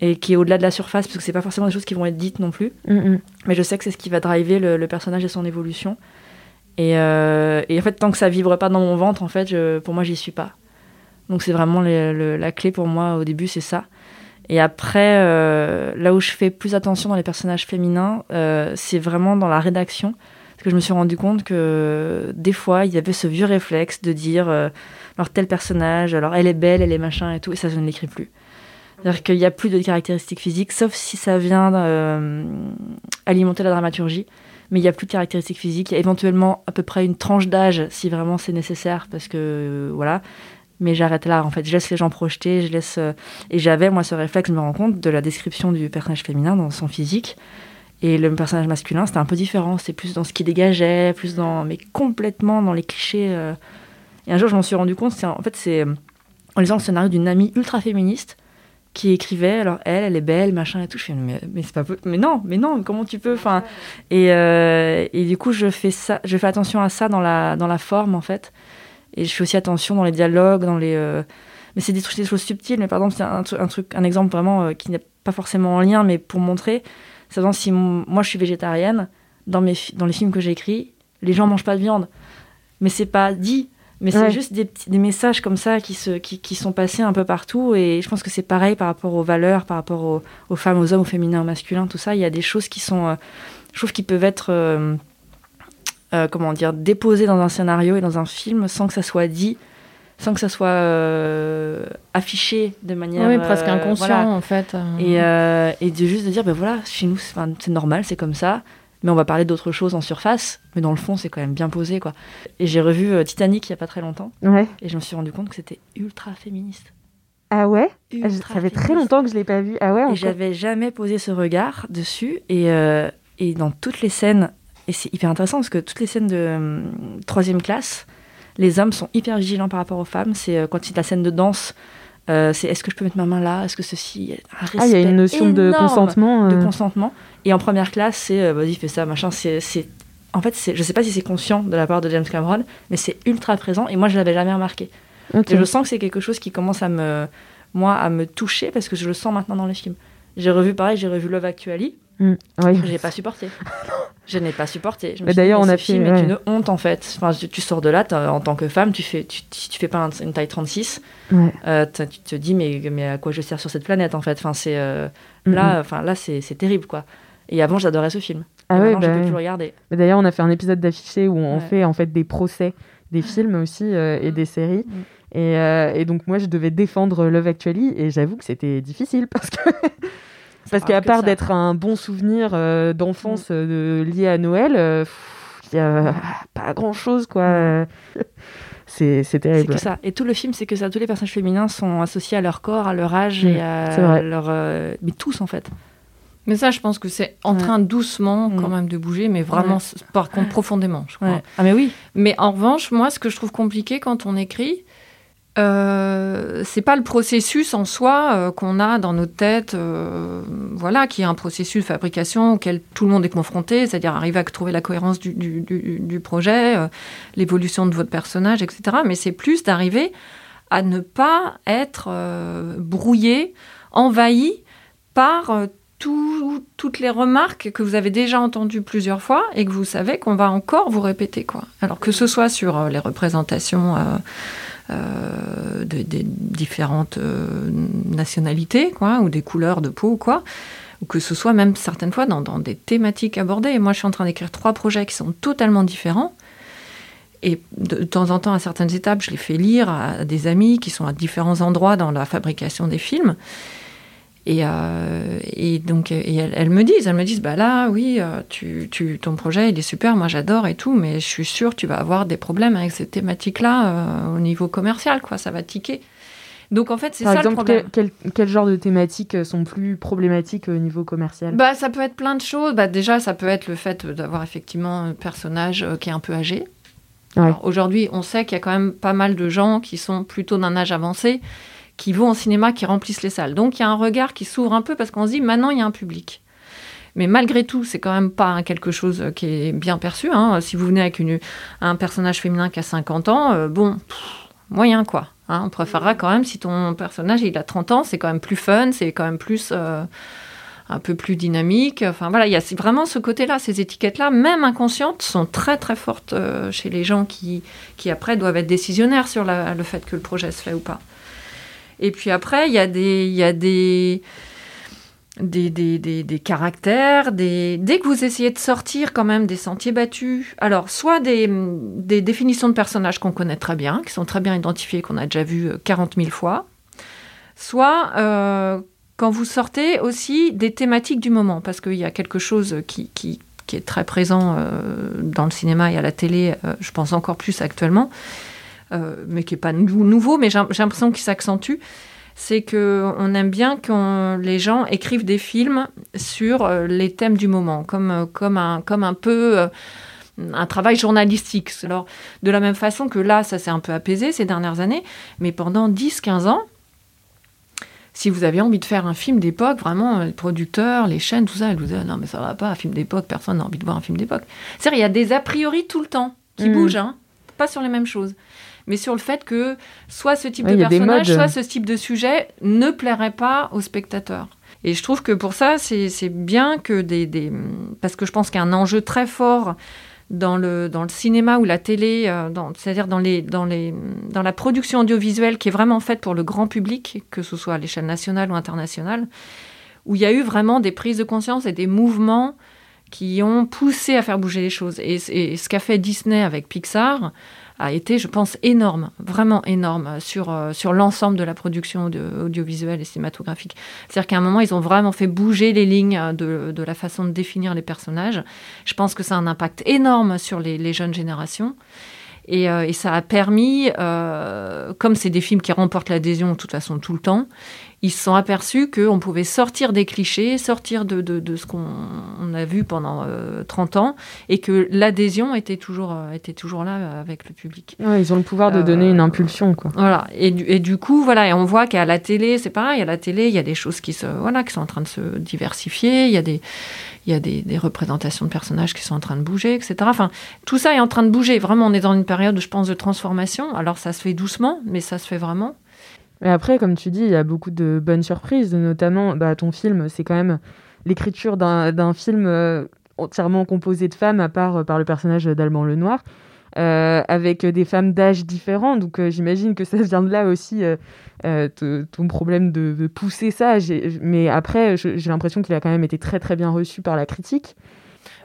et qui est au-delà de la surface, parce que c'est pas forcément des choses qui vont être dites non plus. Mm-hmm. Mais je sais que c'est ce qui va driver le, le personnage et son évolution. Et, euh, et en fait, tant que ça vibre pas dans mon ventre, en fait, je, pour moi, j'y suis pas. Donc c'est vraiment les, le, la clé pour moi au début, c'est ça. Et après, euh, là où je fais plus attention dans les personnages féminins, euh, c'est vraiment dans la rédaction. Que je me suis rendu compte que des fois, il y avait ce vieux réflexe de dire euh, alors tel personnage, alors elle est belle, elle est machin et tout, et ça, je ne l'écris plus. C'est-à-dire qu'il n'y a plus de caractéristiques physiques, sauf si ça vient euh, alimenter la dramaturgie, mais il n'y a plus de caractéristiques physiques. Il y a éventuellement à peu près une tranche d'âge, si vraiment c'est nécessaire, parce que euh, voilà. Mais j'arrête là, en fait. Je laisse les gens projeter, je laisse... Euh, et j'avais, moi, ce réflexe, je me rends compte, de la description du personnage féminin dans son physique. Et le personnage masculin, c'était un peu différent. C'était plus dans ce qu'il dégageait, plus dans, mais complètement dans les clichés. Euh. Et un jour, je m'en suis rendu compte. C'est, en fait, c'est en lisant le scénario d'une amie ultra féministe qui écrivait. Alors elle, elle est belle, machin et tout. Je fais mais, mais c'est pas mais non, mais non. Comment tu peux? Enfin. Et, euh, et du coup, je fais ça. Je fais attention à ça dans la dans la forme en fait. Et je fais aussi attention dans les dialogues, dans les. Euh, mais c'est des, trucs, des choses subtiles. Mais par exemple, c'est un, un truc, un exemple vraiment euh, qui n'est pas forcément en lien, mais pour montrer. C'est-à-dire si moi je suis végétarienne, dans, mes, dans les films que j'écris, les gens ne mangent pas de viande. Mais c'est pas dit, mais c'est ouais. juste des, petits, des messages comme ça qui, se, qui, qui sont passés un peu partout. Et je pense que c'est pareil par rapport aux valeurs, par rapport aux, aux femmes, aux hommes, aux féminins, aux masculins, tout ça. Il y a des choses qui sont, euh, je trouve, qui peuvent être, euh, euh, comment dire, déposées dans un scénario et dans un film sans que ça soit dit. Sans que ça soit euh, affiché de manière... Oui, presque inconscient, euh, voilà. en fait. Et, euh, et de juste de dire, ben voilà, chez nous, c'est, c'est normal, c'est comme ça, mais on va parler d'autres choses en surface, mais dans le fond, c'est quand même bien posé, quoi. Et j'ai revu euh, Titanic il n'y a pas très longtemps, ouais. et je me suis rendu compte que c'était ultra féministe. Ah ouais? Ultra Ça fait féministe. Très longtemps que je ne l'ai pas vu. Ah ouais, et j'avais jamais posé ce regard dessus, et, euh, et dans toutes les scènes, et c'est hyper intéressant, parce que toutes les scènes de troisième euh, classe... Les hommes sont hyper vigilants par rapport aux femmes. C'est euh, quand il y a la scène de danse Euh, c'est est-ce que je peux mettre ma main là, est-ce que ceci, un respect, ah, il y a une notion de consentement, euh... de consentement. Et en première classe, c'est euh, vas-y fais ça, machin. C'est, c'est... en fait, c'est... je sais pas si c'est conscient de la part de James Cameron, mais c'est ultra présent. Et moi, je l'avais jamais remarqué. Okay. Et je sens que c'est quelque chose qui commence à me, moi, à me toucher parce que je le sens maintenant dans les films. J'ai revu pareil, j'ai revu Love Actually. Mmh, oui. J'ai pas supporté. Je n'ai pas supporté. Je me mais suis d'ailleurs, dit, mais on a ce film ouais. est une honte en fait. Enfin, tu, tu sors de là en tant que femme, tu fais, tu, tu fais pas un, une taille trente-six. Ouais. Euh, tu te dis mais, mais à quoi je sers sur cette planète en fait. Enfin, c'est euh, mmh. là, enfin là, c'est, c'est terrible quoi. Et avant, j'adorais ce film. Ah ouais, bah, je peux plus le regarder. Mais d'ailleurs, on a fait un épisode d'Affiché où on ouais. fait en fait des procès, des films aussi euh, et des séries. Mmh. Et, euh, et donc moi, je devais défendre Love Actually et j'avoue que c'était difficile parce que. Parce qu'à part ça. D'être un bon souvenir euh, d'enfance euh, lié à Noël, il euh, n'y a euh, pas grand-chose, quoi. C'est, c'est terrible. C'est que ça. Et tout le film, c'est que ça. Tous les personnages féminins sont associés à leur corps, à leur âge, mmh. et à leur... Euh, mais tous, en fait. Mais ça, je pense que c'est en train ouais. doucement, quand même, de bouger, mais vraiment, ouais. par contre, profondément, je crois. Ouais. Ah mais oui. Mais en revanche, moi, ce que je trouve compliqué quand on écrit... Euh, c'est pas le processus en soi euh, qu'on a dans notre tête, euh, voilà, qui est un processus de fabrication auquel tout le monde est confronté, c'est-à-dire arriver à trouver la cohérence du, du, du, du projet, euh, l'évolution de votre personnage, et cetera. Mais c'est plus d'arriver à ne pas être euh, brouillé, envahi par euh, tout, toutes les remarques que vous avez déjà entendues plusieurs fois et que vous savez qu'on va encore vous répéter, quoi. Alors que ce soit sur euh, les représentations... Euh, Euh, des de différentes euh, nationalités, quoi, ou des couleurs de peau, quoi, ou que ce soit même certaines fois dans, dans des thématiques abordées. Et moi, je suis en train d'écrire trois projets qui sont totalement différents. Et de, de temps en temps, à certaines étapes, je les fais lire à des amis qui sont à différents endroits dans la fabrication des films. Et, euh, et donc, et elles, elles me disent, elles me disent, bah là, oui, tu, tu, ton projet, il est super, moi j'adore et tout, mais je suis sûre que tu vas avoir des problèmes avec ces thématiques-là euh, au niveau commercial, quoi, ça va tiquer. Donc en fait, c'est Par ça exemple, le problème. Quel, quel, quel genre de thématiques sont plus problématiques au niveau commercial ? Bah ça peut être plein de choses. Bah déjà, ça peut être le fait d'avoir effectivement un personnage qui est un peu âgé. Ouais. Alors, aujourd'hui, on sait qu'il y a quand même pas mal de gens qui sont plutôt d'un âge avancé, qui vont au cinéma, qui remplissent les salles. Donc, il y a un regard qui s'ouvre un peu parce qu'on se dit, maintenant, il y a un public. Mais malgré tout, c'est quand même pas quelque chose qui est bien perçu. Hein. Si vous venez avec une, un personnage féminin qui a cinquante ans, euh, bon, pff, moyen, quoi. Hein. On préférera quand même, si ton personnage, il a trente ans, c'est quand même plus fun, c'est quand même plus... Euh, un peu plus dynamique. Enfin, voilà, il y a vraiment ce côté-là, ces étiquettes-là, même inconscientes, sont très, très fortes euh, chez les gens qui, qui, après, doivent être décisionnaires sur la, le fait que le projet se fait ou pas. Et puis après, il y a des, il y a des, des, des, des, des caractères, des... dès que vous essayez de sortir quand même des sentiers battus, alors soit des, des définitions de personnages qu'on connaît très bien, qui sont très bien identifiées, qu'on a déjà vues quarante mille fois, soit euh, quand vous sortez aussi des thématiques du moment, parce qu'il y a quelque chose qui, qui, qui est très présent euh, dans le cinéma et à la télé, euh, je pense encore plus actuellement, Euh, mais qui n'est pas nou- nouveau, mais j'ai, j'ai l'impression qu'il s'accentue, c'est qu'on aime bien que les gens écrivent des films sur euh, les thèmes du moment, comme, euh, comme, un, comme un peu euh, un travail journalistique. Alors, de la même façon que là, ça s'est un peu apaisé ces dernières années, mais pendant dix à quinze ans, si vous aviez envie de faire un film d'époque, vraiment, les producteurs, les chaînes, tout ça, elles vous disaient « Non, mais ça ne va pas, un film d'époque, personne n'a envie de voir un film d'époque. » C'est-à-dire, il y a des a priori tout le temps qui mmh. bougent, hein, pas sur les mêmes choses. Mais sur le fait que soit ce type ouais, de personnage, soit ce type de sujet ne plairait pas aux spectateurs. Et je trouve que pour ça, c'est, c'est bien que des, des... Parce que je pense qu'il y a un enjeu très fort dans le, dans le cinéma ou la télé, dans, c'est-à-dire dans, les, dans, les, dans la production audiovisuelle qui est vraiment faite pour le grand public, que ce soit à l'échelle nationale ou internationale, où il y a eu vraiment des prises de conscience et des mouvements qui ont poussé à faire bouger les choses. Et, et ce qu'a fait Disney avec Pixar... a été, je pense, énorme, vraiment énorme, sur, euh, sur l'ensemble de la production audio- audiovisuelle et cinématographique. C'est-à-dire qu'à un moment, ils ont vraiment fait bouger les lignes de, de la façon de définir les personnages. Je pense que ça a un impact énorme sur les, les jeunes générations. Et, euh, et ça a permis, euh, comme c'est des films qui remportent l'adhésion de toute façon tout le temps, ils se sont aperçus qu'on pouvait sortir des clichés, sortir de, de, de ce qu'on on a vu pendant euh, trente ans, et que l'adhésion était toujours, euh, était toujours là avec le public. Ouais, ils ont le pouvoir de euh, donner une impulsion, quoi. Voilà. Et du, et du coup, voilà, et on voit qu'à la télé, c'est pareil, à la télé, il y a des choses qui, se, voilà, qui sont en train de se diversifier, il y a des... Il y a des, des représentations de personnages qui sont en train de bouger, et cetera. Enfin, tout ça est en train de bouger. Vraiment, on est dans une période, je pense, de transformation. Alors, ça se fait doucement, mais ça se fait vraiment. Et après, comme tu dis, il y a beaucoup de bonnes surprises, notamment bah, ton film, c'est quand même l'écriture d'un, d'un film euh, entièrement composé de femmes, à part euh, par le personnage d'Alban Lenoir, euh, avec des femmes d'âge différents. Donc, euh, j'imagine que ça vient de là aussi, euh, euh, t- ton problème de, de pousser ça. J'ai, mais après, je, j'ai l'impression qu'il a quand même été très, très bien reçu par la critique.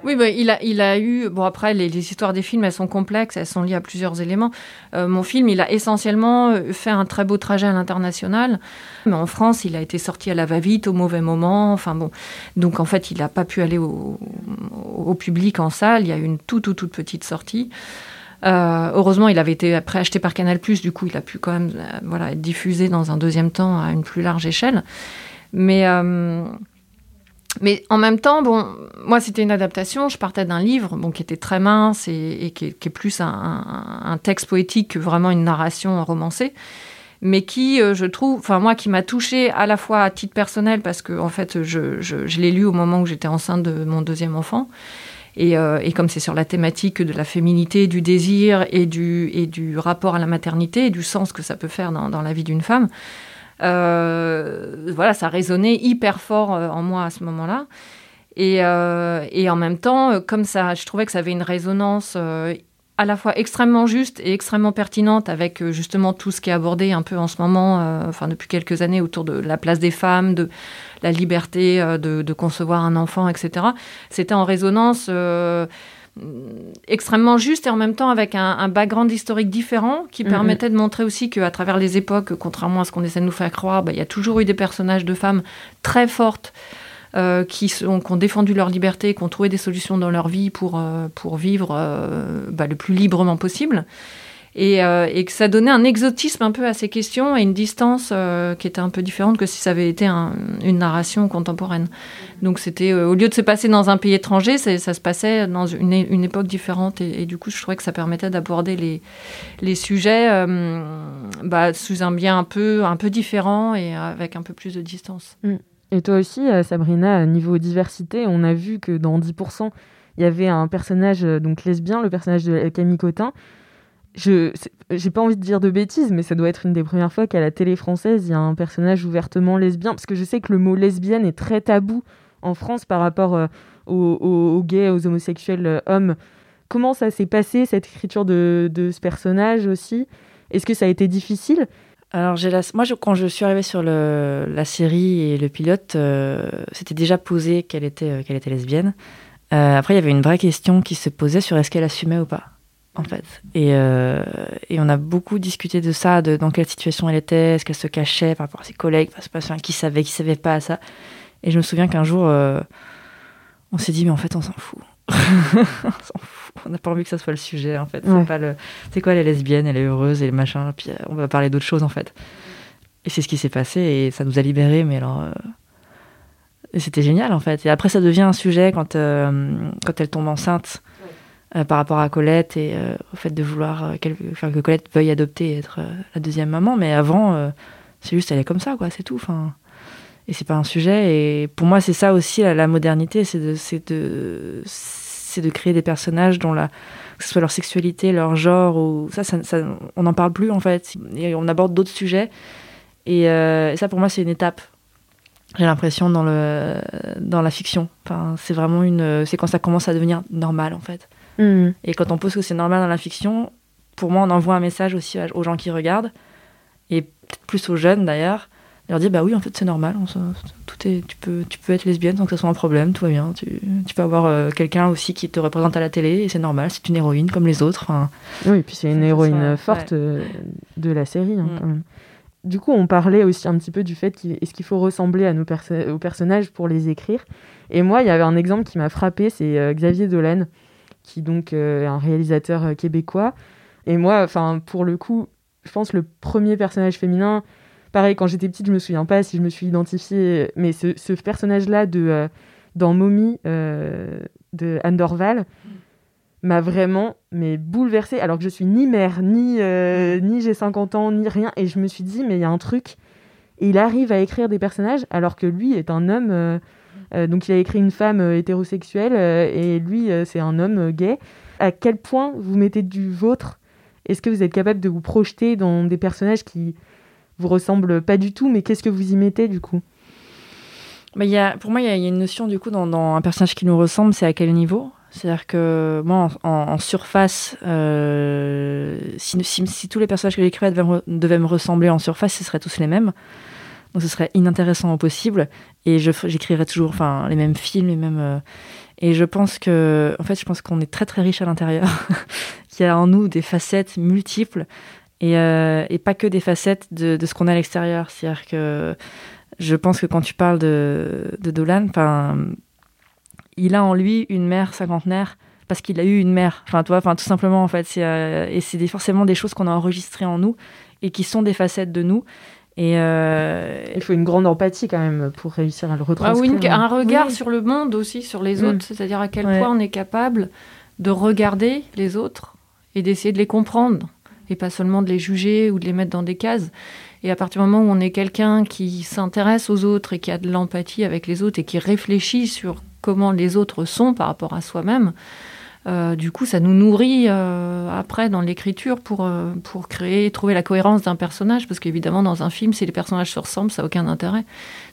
Oui, bah, il, a, il a eu... Bon, après, les, les histoires des films, elles sont complexes, elles sont liées à plusieurs éléments. Euh, mon film, il a essentiellement fait un très beau trajet à l'international. Mais en France, il a été sorti à la va-vite, au mauvais moment. Enfin bon, donc en fait, il n'a pas pu aller au, au public en salle. Il y a eu une toute, toute, toute petite sortie. Euh, heureusement, il avait été après acheté par Canal+, du coup, il a pu quand même euh, voilà, être diffusé dans un deuxième temps à une plus large échelle. Mais... Euh, Mais en même temps, bon, moi, c'était une adaptation. Je partais d'un livre bon, qui était très mince et, et qui, est, qui est plus un, un, un texte poétique que vraiment une narration romancée. Mais qui, euh, je trouve... Enfin, moi, qui m'a touchée à la fois à titre personnel parce que, en fait, je, je, je l'ai lu au moment où j'étais enceinte de mon deuxième enfant. Et, euh, et comme c'est sur la thématique de la féminité, du désir et du, et du rapport à la maternité et du sens que ça peut faire dans, dans la vie d'une femme... Euh, voilà, ça résonnait hyper fort en moi à ce moment-là. Et, euh, et en même temps, comme ça, je trouvais que ça avait une résonance euh, à la fois extrêmement juste et extrêmement pertinente avec euh, justement tout ce qui est abordé un peu en ce moment, euh, enfin depuis quelques années, autour de la place des femmes, de la liberté euh, de, de concevoir un enfant, et cetera. C'était en résonance... Euh, extrêmement juste et en même temps avec un, un background historique différent qui permettait mmh. de montrer aussi qu'à travers les époques, contrairement à ce qu'on essaie de nous faire croire, bah, y a toujours eu des personnages de femmes très fortes euh, qui, sont, qui ont défendu leur liberté, qui ont trouvé des solutions dans leur vie pour, euh, pour vivre euh, bah, le plus librement possible et, euh, et que ça donnait un exotisme un peu à ces questions et une distance euh, qui était un peu différente que si ça avait été un, une narration contemporaine. Donc c'était, euh, au lieu de se passer dans un pays étranger, c'est, ça se passait dans une, une époque différente. Et, et du coup, je trouvais que ça permettait d'aborder les, les sujets euh, bah, sous un biais un peu, un peu différent et avec un peu plus de distance. Et toi aussi, Sabrina, niveau diversité, on a vu que dans dix pour cent, il y avait un personnage donc, lesbien, le personnage de Camille Cotin. Je j'ai pas envie de dire de bêtises, mais ça doit être une des premières fois qu'à la télé française, il y a un personnage ouvertement lesbien. Parce que je sais que le mot lesbienne est très tabou en France par rapport euh, aux, aux gays, aux homosexuels euh, hommes. Comment ça s'est passé, cette écriture de, de ce personnage aussi? Est-ce que ça a été difficile? Alors, j'ai la... moi, je... quand je suis arrivée sur le... la série et le pilote, euh, c'était déjà posé qu'elle était, euh, qu'elle était lesbienne. Euh, après, il y avait une vraie question qui se posait sur est-ce qu'elle assumait ou pas, en fait. Et, euh, et on a beaucoup discuté de ça, de dans quelle situation elle était, est-ce qu'elle se cachait par rapport à ses collègues, par rapport à qui savait, qui savait pas, ça. Et je me souviens qu'un jour, euh, on s'est dit, mais en fait, on s'en fout. on s'en fout. On n'a pas envie que ça soit le sujet, en fait. Ouais. C'est pas le... C'est quoi, elle est lesbienne, elle est heureuse, et machin, puis on va parler d'autres choses, en fait. Et c'est ce qui s'est passé, et ça nous a libérés, mais alors... Euh... Et c'était génial, en fait. Et après, ça devient un sujet quand, euh, quand elle tombe enceinte, Euh, par rapport à Colette et euh, au fait de vouloir euh, quel... enfin, que Colette veuille adopter et être euh, la deuxième maman. Mais avant, euh, c'est juste, elle est comme ça, quoi, c'est tout. Fin... Et c'est pas un sujet. Et pour moi, c'est ça aussi, la, la modernité, c'est de, c'est, de, c'est de créer des personnages dont la... que ce soit leur sexualité, leur genre, ou... ça, ça, ça, on n'en parle plus, en fait. Et on aborde d'autres sujets. Et, euh, et ça, pour moi, c'est une étape. J'ai l'impression dans, le... dans la fiction. Enfin, c'est vraiment une... C'est quand ça commence à devenir normal, en fait. Mmh. Et quand on pose que c'est normal dans la fiction, pour moi, on envoie un message aussi aux gens qui regardent, et peut-être plus aux jeunes d'ailleurs, leur dire bah oui, en fait, c'est normal, on se, tout est, tu peux, tu peux être lesbienne sans que ce soit un problème, tout va bien, tu, tu peux avoir euh, quelqu'un aussi qui te représente à la télé, et c'est normal, c'est une héroïne comme les autres. Hein. Oui, et puis c'est une héroïne ça, forte ouais. de la série, hein, mmh. quand même. Du coup, on parlait aussi un petit peu du fait qu'il, est-ce qu'il faut ressembler à nos perso- aux personnages pour les écrire. Et moi, il y avait un exemple qui m'a frappée, c'est euh, Xavier Dolan, qui donc euh, est un réalisateur euh, québécois. Et moi, enfin, pour le coup, je pense le premier personnage féminin Pareil, quand j'étais petite, je me souviens pas si je me suis identifiée, mais ce, ce personnage-là de, euh, dans Mommy euh, de Anne Dorval m'a vraiment mais bouleversée, alors que je suis ni mère, ni, euh, ni j'ai cinquante ans, ni rien. Et je me suis dit, mais il y a un truc. Et il arrive à écrire des personnages, alors que lui est un homme. Euh, euh, donc il a écrit une femme euh, hétérosexuelle, euh, et lui, euh, c'est un homme euh, gay. À quel point vous mettez du vôtre ? Est-ce que vous êtes capable de vous projeter dans des personnages qui vous ressemblent pas du tout, mais qu'est-ce que vous y mettez du coup ? Bah, y a, pour moi, il y, y a une notion du coup dans, dans un personnage qui nous ressemble, c'est à quel niveau ? C'est-à-dire que moi, en, en surface, euh, si, si, si tous les personnages que j'écrivais devaient, devaient me ressembler en surface, ce seraient tous les mêmes. Donc ce serait inintéressant au possible, et je, j'écrirais toujours enfin, les mêmes films, les mêmes... Euh, et je pense que, en fait, je pense qu'on est très très riche à l'intérieur, qu'il y a en nous des facettes multiples, et, euh, et pas que des facettes de, de ce qu'on a à l'extérieur. C'est-à-dire que je pense que quand tu parles de, de Dolan, enfin... il a en lui une mère cinquantenaire parce qu'il a eu une mère. Enfin, toi, enfin, tout simplement, en fait. C'est, euh, et c'est des, forcément des choses qu'on a enregistrées en nous et qui sont des facettes de nous. Et euh... il faut une grande empathie, quand même, pour réussir à le retranscrire. Ah oui, un regard oui. sur le monde aussi, sur les autres. Mmh. C'est-à-dire à quel ouais. point on est capable de regarder les autres et d'essayer de les comprendre et pas seulement de les juger ou de les mettre dans des cases. Et à partir du moment où on est quelqu'un qui s'intéresse aux autres et qui a de l'empathie avec les autres et qui réfléchit sur comment les autres sont par rapport à soi-même, euh, du coup, ça nous nourrit euh, après dans l'écriture pour, euh, pour créer, trouver la cohérence d'un personnage. Parce qu'évidemment, dans un film, si les personnages se ressemblent, ça n'a aucun intérêt.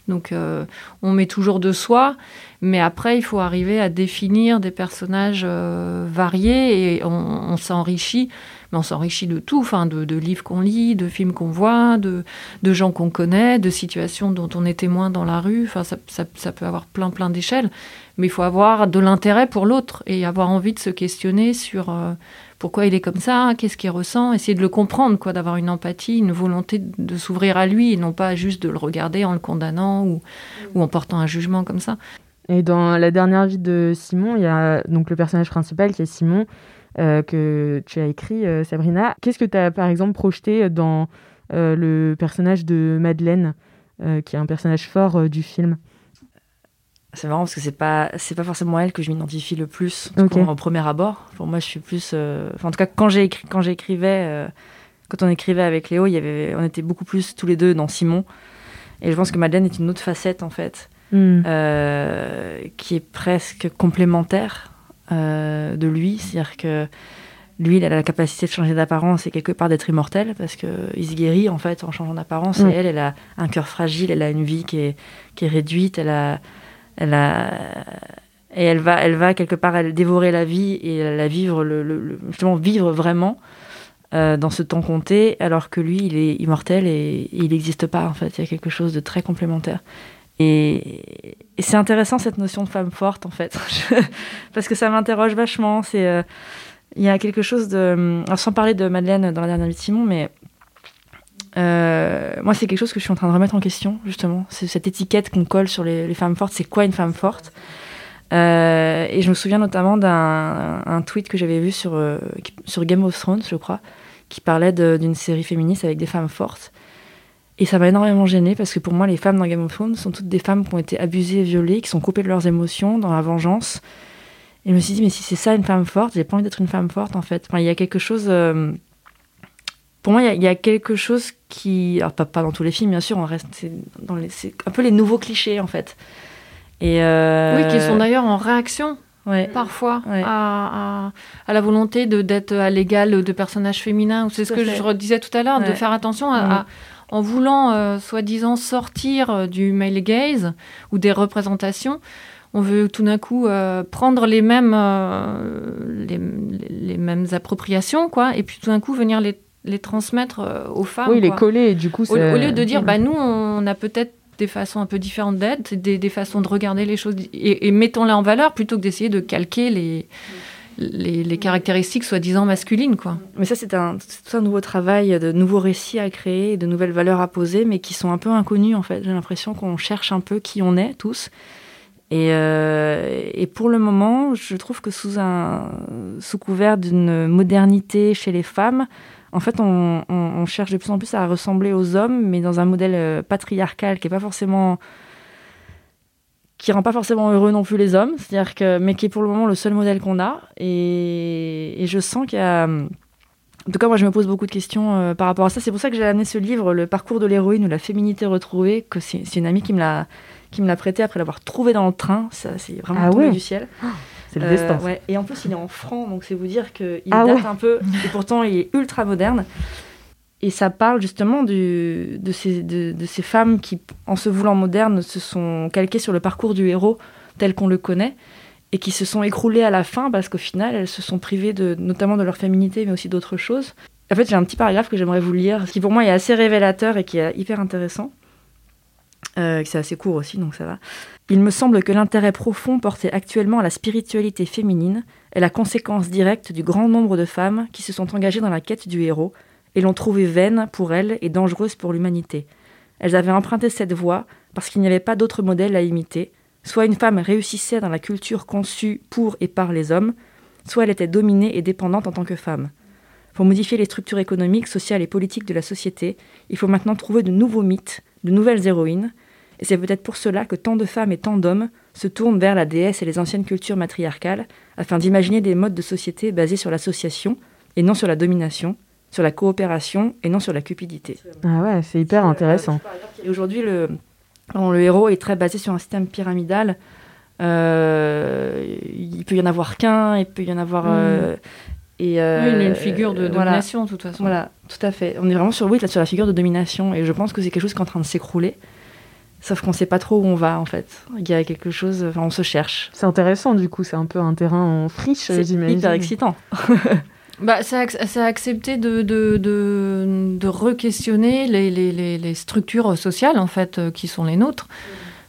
Donc, euh, on met toujours de soi, mais après, il faut arriver à définir des personnages euh, variés et on, on s'enrichit. Mais on s'enrichit de tout, enfin, de, de livres qu'on lit, de films qu'on voit, de, de gens qu'on connaît, de situations dont on est témoin dans la rue. Enfin, ça, ça, ça peut avoir plein, plein d'échelles. Mais il faut avoir de l'intérêt pour l'autre et avoir envie de se questionner sur euh, pourquoi il est comme ça, qu'est-ce qu'il ressent, essayer de le comprendre, quoi, d'avoir une empathie, une volonté de, de s'ouvrir à lui et non pas juste de le regarder en le condamnant ou, ou en portant un jugement comme ça. Et dans La dernière vie de Simon, il y a donc le personnage principal qui est Simon, Euh, que tu as écrit, euh, Sabrina. Qu'est-ce que tu as, par exemple, projeté dans euh, le personnage de Madeleine, euh, qui est un personnage fort euh, du film ? C'est marrant parce que c'est pas, c'est pas forcément elle que je m'identifie le plus, en okay. premier abord. Pour moi, je suis plus... Euh... Enfin, en tout cas, quand, j'ai écri- quand j'écrivais, euh, quand on écrivait avec Léo, il y avait... on était beaucoup plus tous les deux dans Simon. Et je pense que Madeleine est une autre facette, en fait, mm. euh, qui est presque complémentaire. Euh, de lui, c'est-à-dire que lui, il a la capacité de changer d'apparence et quelque part d'être immortel, parce qu'il se guérit en fait en changeant d'apparence, mmh. et elle, elle a un cœur fragile, elle a une vie qui est, qui est réduite, elle a, elle a, et elle va, elle va quelque part elle dévorer la vie et la vivre, le, le, le, justement vivre vraiment euh, dans ce temps compté, alors que lui, il est immortel et, et il n'existe pas en fait, il y a quelque chose de très complémentaire. Et, et c'est intéressant cette notion de femme forte en fait, je, parce que ça m'interroge vachement. C'est il euh, y a quelque chose de, alors sans parler de Madeleine dans La dernière vie de Simon, mais euh, moi c'est quelque chose que je suis en train de remettre en question justement. C'est cette étiquette qu'on colle sur les, les femmes fortes. C'est quoi une femme forte ? euh, Et je me souviens notamment d'un un tweet que j'avais vu sur euh, sur Game of Thrones, je crois, qui parlait de, d'une série féministe avec des femmes fortes. Et ça m'a énormément gênée, parce que pour moi, les femmes dans Game of Thrones sont toutes des femmes qui ont été abusées et violées, qui sont coupées de leurs émotions, dans la vengeance. Et je me suis dit, mais si c'est ça une femme forte, j'ai pas envie d'être une femme forte, en fait. Enfin, il y a quelque chose... Euh... Pour moi, il y a, il y a quelque chose qui... Alors, pas, pas dans tous les films, bien sûr, on reste... C'est, dans les... c'est un peu les nouveaux clichés, en fait. Et euh... Oui, qui sont d'ailleurs en réaction, ouais. parfois, ouais. À, à, à la volonté de, d'être à l'égal de personnages féminins. C'est tout ce que fait. Je redisais tout à l'heure, ouais. de faire attention à... Ouais. à en voulant, euh, soi-disant, sortir du male gaze ou des représentations, on veut tout d'un coup euh, prendre les mêmes, euh, les, les mêmes appropriations, quoi, et puis tout d'un coup venir les, les transmettre euh, aux femmes. Oui, quoi. Les coller, et du coup... C'est... Au, au lieu de dire, bah, nous, on a peut-être des façons un peu différentes d'être, des, des façons de regarder les choses, et, et mettons-les en valeur, plutôt que d'essayer de calquer les... Les, les caractéristiques soi-disant masculines, quoi. Mais ça, c'est, un, c'est tout un nouveau travail, de nouveaux récits à créer, de nouvelles valeurs à poser, mais qui sont un peu inconnues, en fait. J'ai l'impression qu'on cherche un peu qui on est, tous, Et, euh, et pour le moment, je trouve que sous, un, sous couvert d'une modernité chez les femmes, en fait, on, on, on cherche de plus en plus à ressembler aux hommes, mais dans un modèle patriarcal qui est pas forcément... qui rend pas forcément heureux non plus les hommes, c'est-à-dire que, mais qui est pour le moment le seul modèle qu'on a. Et, et je sens qu'il y a... En tout cas, moi, je me pose beaucoup de questions euh, par rapport à ça. C'est pour ça que j'ai amené ce livre, Le parcours de l'héroïne ou la féminité retrouvée, que c'est, c'est une amie qui me l'a, qui me l'a prêté après l'avoir trouvé dans le train. Ça, c'est vraiment ah tombé ouais. du ciel. Oh, c'est le destin. Euh, ouais. Et en plus, il est en franc, donc c'est vous dire qu'il ah date ouais. un peu. Et pourtant, il est ultra moderne. Et ça parle justement du, de, ces, de, de ces femmes qui, en se voulant modernes, se sont calquées sur le parcours du héros tel qu'on le connaît et qui se sont écroulées à la fin parce qu'au final, elles se sont privées de, notamment de leur féminité, mais aussi d'autres choses. En fait, j'ai un petit paragraphe que j'aimerais vous lire, qui pour moi est assez révélateur et qui est hyper intéressant. Euh, c'est assez court aussi, donc ça va. « Il me semble que l'intérêt profond porté actuellement à la spiritualité féminine est la conséquence directe du grand nombre de femmes qui se sont engagées dans la quête du héros, et l'ont trouvée vaine pour elles et dangereuse pour l'humanité. Elles avaient emprunté cette voie parce qu'il n'y avait pas d'autre modèle à imiter. Soit une femme réussissait dans la culture conçue pour et par les hommes, soit elle était dominée et dépendante en tant que femme. Pour modifier les structures économiques, sociales et politiques de la société, il faut maintenant trouver de nouveaux mythes, de nouvelles héroïnes, et c'est peut-être pour cela que tant de femmes et tant d'hommes se tournent vers la déesse et les anciennes cultures matriarcales, afin d'imaginer des modes de société basés sur l'association et non sur la domination, sur la coopération et non sur la cupidité. » Ah ouais, c'est hyper c'est, intéressant. Euh, et aujourd'hui, le, le héros est très basé sur un système pyramidal. Euh, il peut y en avoir qu'un, il peut y en avoir... Mmh. Euh, et, euh, oui, il y a une figure de domination, euh, voilà, de toute façon. Voilà, tout à fait. On est vraiment sur, oui, là, sur la figure de domination. Et je pense que c'est quelque chose qui est en train de s'écrouler. Sauf qu'on ne sait pas trop où on va, en fait. Il y a quelque chose... Enfin, on se cherche. C'est intéressant, du coup. C'est un peu un terrain en friche, c'est j'imagine. C'est hyper excitant. Bah, ça a accepté de, de, de, de re-questionner les, les, les, les structures sociales, en fait, qui sont les nôtres.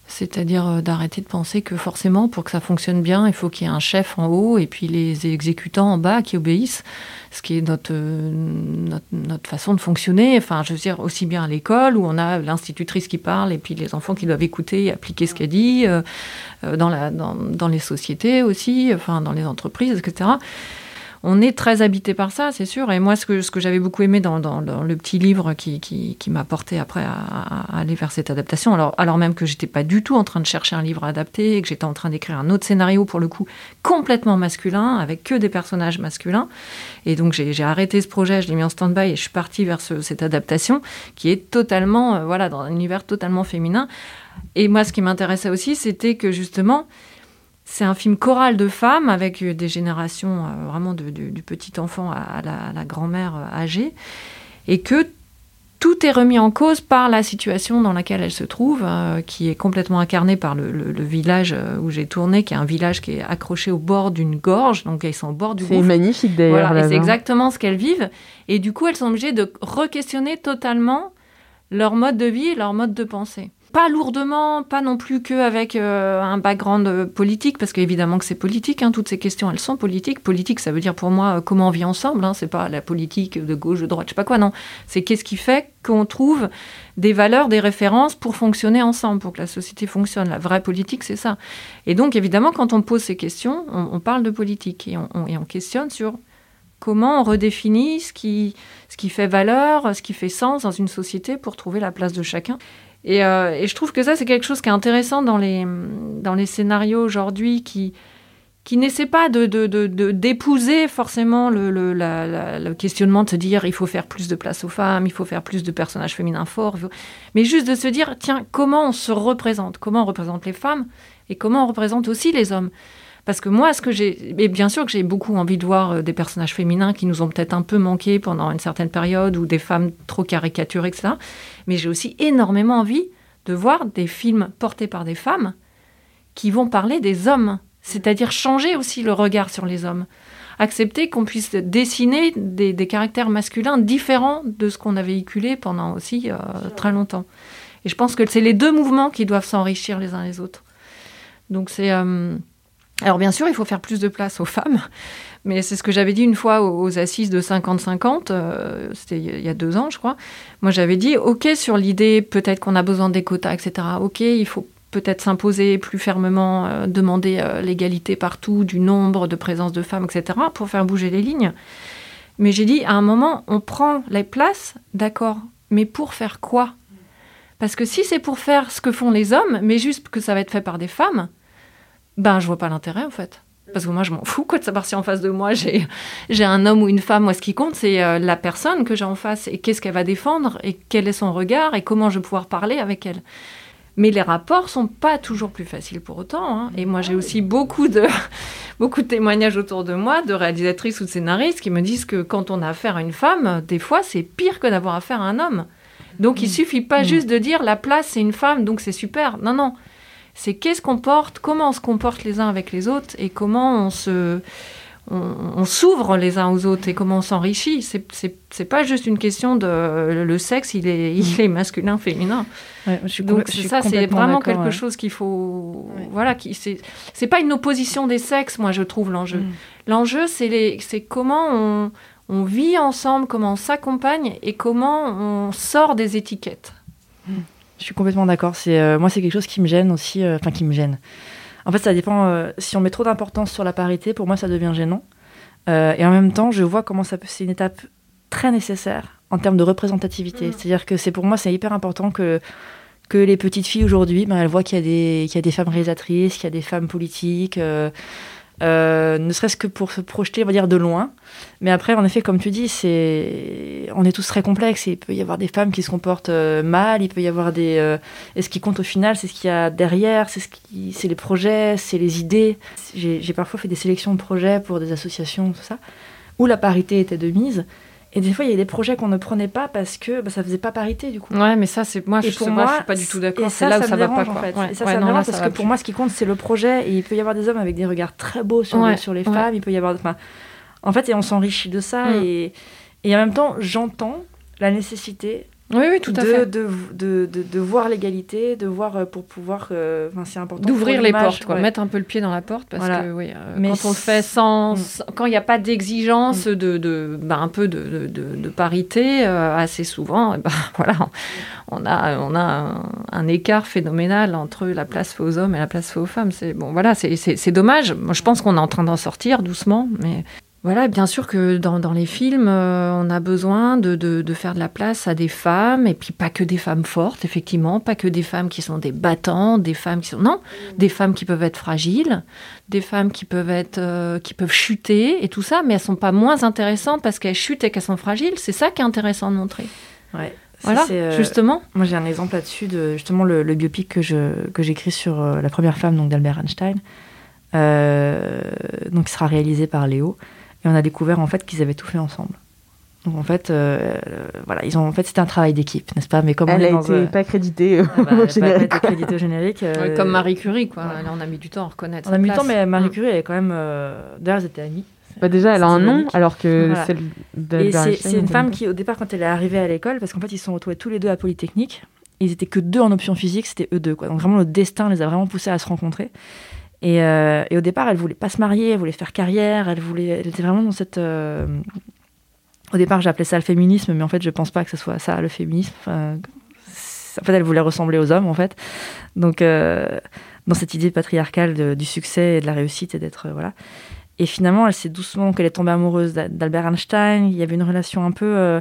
C'est-à-dire d'arrêter de penser que forcément, pour que ça fonctionne bien, il faut qu'il y ait un chef en haut et puis les exécutants en bas qui obéissent, ce qui est notre, notre, notre façon de fonctionner. Enfin, je veux dire, aussi bien à l'école, où on a l'institutrice qui parle et puis les enfants qui doivent écouter et appliquer ce qu'elle dit, dans, la, dans, dans les sociétés aussi, enfin, dans les entreprises, et cetera On est très habité par ça, c'est sûr. Et moi, ce que, ce que j'avais beaucoup aimé dans, dans, dans le petit livre qui, qui, qui m'a porté après à, à aller vers cette adaptation, alors, alors même que j'étais pas du tout en train de chercher un livre adapté et que j'étais en train d'écrire un autre scénario, pour le coup, complètement masculin, avec que des personnages masculins. Et donc, j'ai, j'ai arrêté ce projet, je l'ai mis en stand-by et je suis partie vers ce, cette adaptation qui est totalement, euh, voilà, dans un univers totalement féminin. Et moi, ce qui m'intéressait aussi, c'était que justement... C'est un film choral de femmes avec des générations euh, vraiment de, de, du petit enfant à la, à la grand-mère âgée, et que tout est remis en cause par la situation dans laquelle elle se trouve, euh, qui est complètement incarnée par le, le, le village où j'ai tourné, qui est un village qui est accroché au bord d'une gorge, donc elles sont au bord du gouffre. C'est magnifique d'ailleurs. Voilà, et c'est exactement ce qu'elles vivent. Et du coup, elles sont obligées de re-questionner totalement leur mode de vie et leur mode de pensée. Pas lourdement, pas non plus qu'avec euh, un background politique, parce qu'évidemment que c'est politique, hein, toutes ces questions, elles sont politiques. Politique, ça veut dire pour moi euh, comment on vit ensemble, hein, c'est pas la politique de gauche, de droite, je sais pas quoi, non. C'est qu'est-ce qui fait qu'on trouve des valeurs, des références pour fonctionner ensemble, pour que la société fonctionne. La vraie politique, c'est ça. Et donc, évidemment, quand on pose ces questions, on, on parle de politique et on, on, et on questionne sur comment on redéfinit ce qui, ce qui fait valeur, ce qui fait sens dans une société pour trouver la place de chacun. Et, euh, et je trouve que ça, c'est quelque chose qui est intéressant dans les, dans les scénarios aujourd'hui, qui, qui n'essaie pas de, de, de, de, d'épouser forcément le, le, la, la, le questionnement de se dire il faut faire plus de place aux femmes, il faut faire plus de personnages féminins forts, mais juste de se dire, tiens, comment on se représente, comment on représente les femmes et comment on représente aussi les hommes. Parce que moi, ce que j'ai... Et bien sûr que j'ai beaucoup envie de voir des personnages féminins qui nous ont peut-être un peu manqué pendant une certaine période, ou des femmes trop caricaturées, et cetera. Mais j'ai aussi énormément envie de voir des films portés par des femmes qui vont parler des hommes. C'est-à-dire changer aussi le regard sur les hommes. Accepter qu'on puisse dessiner des, des caractères masculins différents de ce qu'on a véhiculé pendant aussi euh, très longtemps. Et je pense que c'est les deux mouvements qui doivent s'enrichir les uns les autres. Donc c'est... Euh... Alors bien sûr, il faut faire plus de place aux femmes, mais c'est ce que j'avais dit une fois aux assises de cinquante cinquante, euh, c'était il y a deux ans je crois, moi j'avais dit ok sur l'idée peut-être qu'on a besoin des quotas, et cetera, ok il faut peut-être s'imposer plus fermement, euh, demander euh, l'égalité partout, du nombre, de présence de femmes, et cetera, pour faire bouger les lignes. Mais j'ai dit, à un moment, on prend les places, d'accord, mais pour faire quoi ? Parce que si c'est pour faire ce que font les hommes, mais juste que ça va être fait par des femmes, ben je vois pas l'intérêt, en fait. Parce que moi, je m'en fous quoi, de savoir si en face de moi, j'ai, j'ai un homme ou une femme. Moi, ce qui compte, c'est euh, la personne que j'ai en face et qu'est-ce qu'elle va défendre et quel est son regard et comment je vais pouvoir parler avec elle. Mais les rapports sont pas toujours plus faciles pour autant. Hein. Et moi, j'ai aussi beaucoup de, beaucoup de témoignages autour de moi, de réalisatrices ou de scénaristes qui me disent que quand on a affaire à une femme, des fois, c'est pire que d'avoir affaire à un homme. Donc, mmh. il suffit pas mmh. juste de dire « la place, c'est une femme, donc c'est super ». Non, non. C'est qu'est-ce qu'on porte, comment on se comporte les uns avec les autres et comment on, se, on, on s'ouvre les uns aux autres et comment on s'enrichit. C'est, c'est, c'est pas juste une question de le sexe, il est, il est masculin, féminin. Ouais, je suis compl- Donc je suis ça, c'est vraiment quelque ouais. chose qu'il faut... Ouais. Voilà, qui, c'est, c'est pas une opposition des sexes, moi, je trouve, l'enjeu. Mmh. L'enjeu, c'est, les, c'est comment on, on vit ensemble, comment on s'accompagne et comment on sort des étiquettes. Mmh. Je suis complètement d'accord. C'est, euh, moi, c'est quelque chose qui me gêne aussi. Enfin, euh, qui me gêne. En fait, ça dépend. Euh, si on met trop d'importance sur la parité, pour moi, ça devient gênant. Euh, et en même temps, je vois comment ça peut, c'est une étape très nécessaire en termes de représentativité. Mmh. C'est-à-dire que c'est, pour moi, c'est hyper important que, que les petites filles, aujourd'hui, ben, elles voient qu'il y a des, qu'il y a des femmes réalisatrices, qu'il y a des femmes politiques... Euh, Euh, ne serait-ce que pour se projeter, on va dire, de loin. Mais après, en effet, comme tu dis, c'est... on est tous très complexes. Et il peut y avoir des femmes qui se comportent euh, mal, il peut y avoir des... Euh... Et ce qui compte au final, c'est ce qu'il y a derrière, c'est, ce qui... c'est les projets, c'est les idées. J'ai, j'ai parfois fait des sélections de projets pour des associations, tout ça, où la parité était de mise. Et des fois, il y a des projets qu'on ne prenait pas parce que bah, ça ne faisait pas parité, du coup. Ouais, mais ça, c'est... moi, je ne moi, suis pas du tout d'accord. C'est ça, là ça où ça ne va dérange, pas, quoi. En fait. Ouais. Et ça, ouais, ça non, me dérange, là, parce que pour moi, ce qui compte, c'est le projet. Et il peut y avoir des hommes avec des regards très beaux sur, ouais. les, sur les ouais. femmes. Il peut y avoir... Enfin, en fait, et on s'enrichit de ça. Mm. Et... et en même temps, j'entends la nécessité oui, oui, tout de, à fait. De, de, de, de voir l'égalité, de voir pour pouvoir... Euh... Enfin, c'est important. D'ouvrir les portes, quoi. Ouais. Mettre un peu le pied dans la porte. Parce voilà. que, oui, euh, mais quand on le fait sans... Quand il n'y a pas d'exigence mm. de, de, bah, un peu de, de, de, de parité, euh, assez souvent, et bah, voilà, on a, on a un, un écart phénoménal entre la place faite aux hommes et la place faite aux femmes. C'est, bon, voilà, c'est, c'est, c'est dommage. Moi, je pense qu'on est en train d'en sortir doucement, mais... Voilà, bien sûr que dans, dans les films, euh, on a besoin de, de, de faire de la place à des femmes, et puis pas que des femmes fortes, effectivement, pas que des femmes qui sont des battantes, des femmes qui sont... Non, des femmes qui peuvent être fragiles, des femmes qui peuvent, être, euh, qui peuvent chuter, et tout ça, mais elles ne sont pas moins intéressantes parce qu'elles chutent et qu'elles sont fragiles, c'est ça qui est intéressant de montrer. Ouais, ça, voilà, c'est, euh, justement. Moi, j'ai un exemple là-dessus, de justement le, le biopic que, je, que j'écris sur euh, la première femme donc, d'Albert Einstein, euh, donc, qui sera réalisé par Léo. Et on a découvert en fait qu'ils avaient tout fait ensemble. Donc en fait, euh, voilà, ils ont en fait c'était un travail d'équipe, n'est-ce pas ? Mais comme elle n'a été euh... pas créditée euh, ah bah, au générique, pas, pas créditée au générique euh... ouais, comme Marie Curie, quoi. Ouais. Là, on a mis du temps à reconnaître. On a mis du temps, mais Marie Curie, elle est quand même. Euh... D'ailleurs, elles étaient amies. Bah déjà, elle a un nom, alors que voilà. celle d'Albert Einstein. Et c'est, c'est une femme qui, au départ, quand elle est arrivée à l'école, parce qu'en fait, ils se sont retrouvés tous les deux à Polytechnique. Ils étaient que deux en option physique, c'était eux deux, quoi. Donc vraiment, le destin les a vraiment poussés à se rencontrer. Et, euh, et au départ, elle voulait pas se marier, elle voulait faire carrière, elle voulait, elle était vraiment dans cette. Euh... Au départ, j'appelais ça le féminisme, mais en fait, je pense pas que ce soit ça le féminisme. Enfin, en fait, elle voulait ressembler aux hommes, en fait. Donc, euh, dans cette idée patriarcale de, du succès et de la réussite et d'être euh, voilà. Et finalement, elle s'est doucement, donc elle est tombée amoureuse d'Albert Einstein. Il y avait une relation un peu. Euh...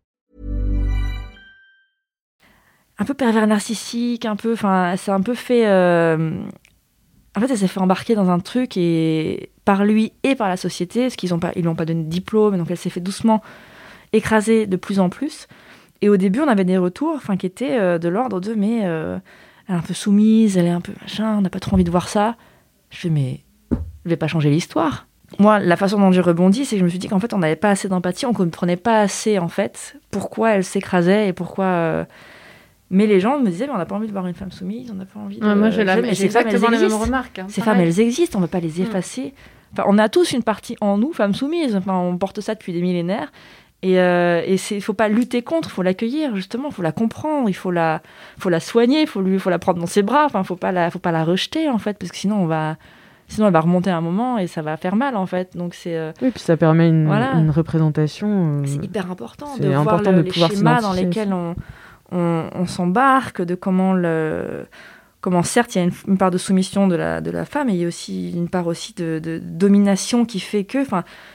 Un peu pervers narcissique, un peu, enfin, c'est un peu fait. Euh... En fait, elle s'est fait embarquer dans un truc et par lui et par la société, parce qu'ils ont pas, ils lui ont pas donné de diplôme, donc elle s'est fait doucement écraser de plus en plus. Et au début, on avait des retours, enfin, qui étaient euh, de l'ordre de mais euh, elle est un peu soumise, elle est un peu machin, on n'a pas trop envie de voir ça. Je fais mais je vais pas changer l'histoire. Moi, la façon dont j'ai rebondi, c'est que je me suis dit qu'en fait, on n'avait pas assez d'empathie, on comprenait pas assez en fait pourquoi elle s'écrasait et pourquoi. Euh... Mais les gens me disaient, mais on n'a pas envie de voir une femme soumise, on n'a pas envie de... Ouais, moi, j'ai la... exactement les mêmes remarques. Hein. Ces Pareil. femmes, elles existent, on ne peut pas les effacer. Mmh. Enfin, on a tous une partie en nous, femmes soumises. Enfin, on porte ça depuis des millénaires. Et il euh, ne faut pas lutter contre, il faut l'accueillir, justement. Il faut la comprendre, il faut la, faut la soigner, il faut, faut la prendre dans ses bras. Enfin, il ne faut pas la rejeter, en fait, parce que sinon, on va... Sinon, elle va remonter à un moment et ça va faire mal, en fait. Donc, c'est, euh... oui, puis ça permet une, voilà. une représentation. Euh... C'est hyper important c'est de important voir le, de les schémas dans lesquels on, on, on s'embarque, de comment, le, comment certes, il y a une, une part de soumission de la, de la femme, et il y a aussi une part aussi de, de domination qui fait que...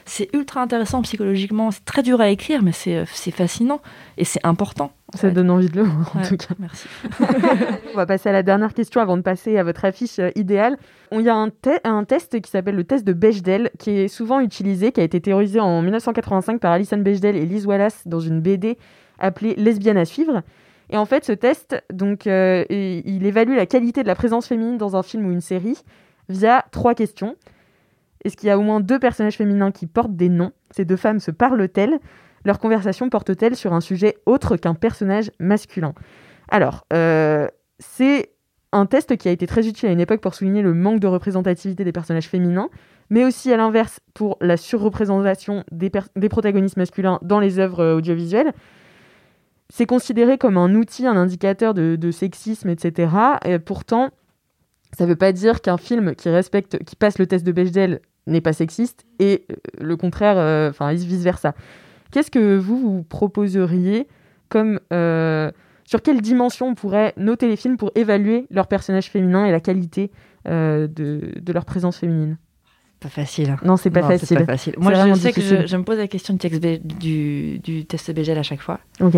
C'est ultra intéressant psychologiquement, c'est très dur à écrire, mais c'est, c'est fascinant et c'est important. Ça ouais. donne envie de le voir, en ouais, tout cas. Merci. On va passer à la dernière question avant de passer à votre affiche euh, idéale. Il y a un, te- un test qui s'appelle le test de Bechdel, qui est souvent utilisé, qui a été théorisé en dix-neuf cent quatre-vingt-cinq par Alison Bechdel et Liz Wallace dans une B D appelée « Lesbienne à suivre ». Et en fait, ce test, donc, euh, il évalue la qualité de la présence féminine dans un film ou une série via trois questions. Est-ce qu'il y a au moins deux personnages féminins qui portent des noms? Ces deux femmes se parlent-elles? Leur conversation porte-t-elle sur un sujet autre qu'un personnage masculin? Alors, euh, c'est un test qui a été très utile à une époque pour souligner le manque de représentativité des personnages féminins, mais aussi à l'inverse pour la surreprésentation des, per- des protagonistes masculins dans les œuvres audiovisuelles. C'est considéré comme un outil, un indicateur de, de sexisme, et cetera. Et pourtant, ça ne veut pas dire qu'un film qui respecte, qui passe le test de Bechdel n'est pas sexiste, et le contraire, euh, enfin, vice-versa. Qu'est-ce que vous, vous proposeriez comme... Euh, sur quelle dimension on pourrait noter les films pour évaluer leurs personnages féminins et la qualité euh, de, de leur présence féminine? Pas facile. Hein. Non, c'est pas, non, facile. C'est pas facile. Moi, c'est je sais difficile. que je, je me pose la question du, texte B, du, du test Bechdel à chaque fois. Ok.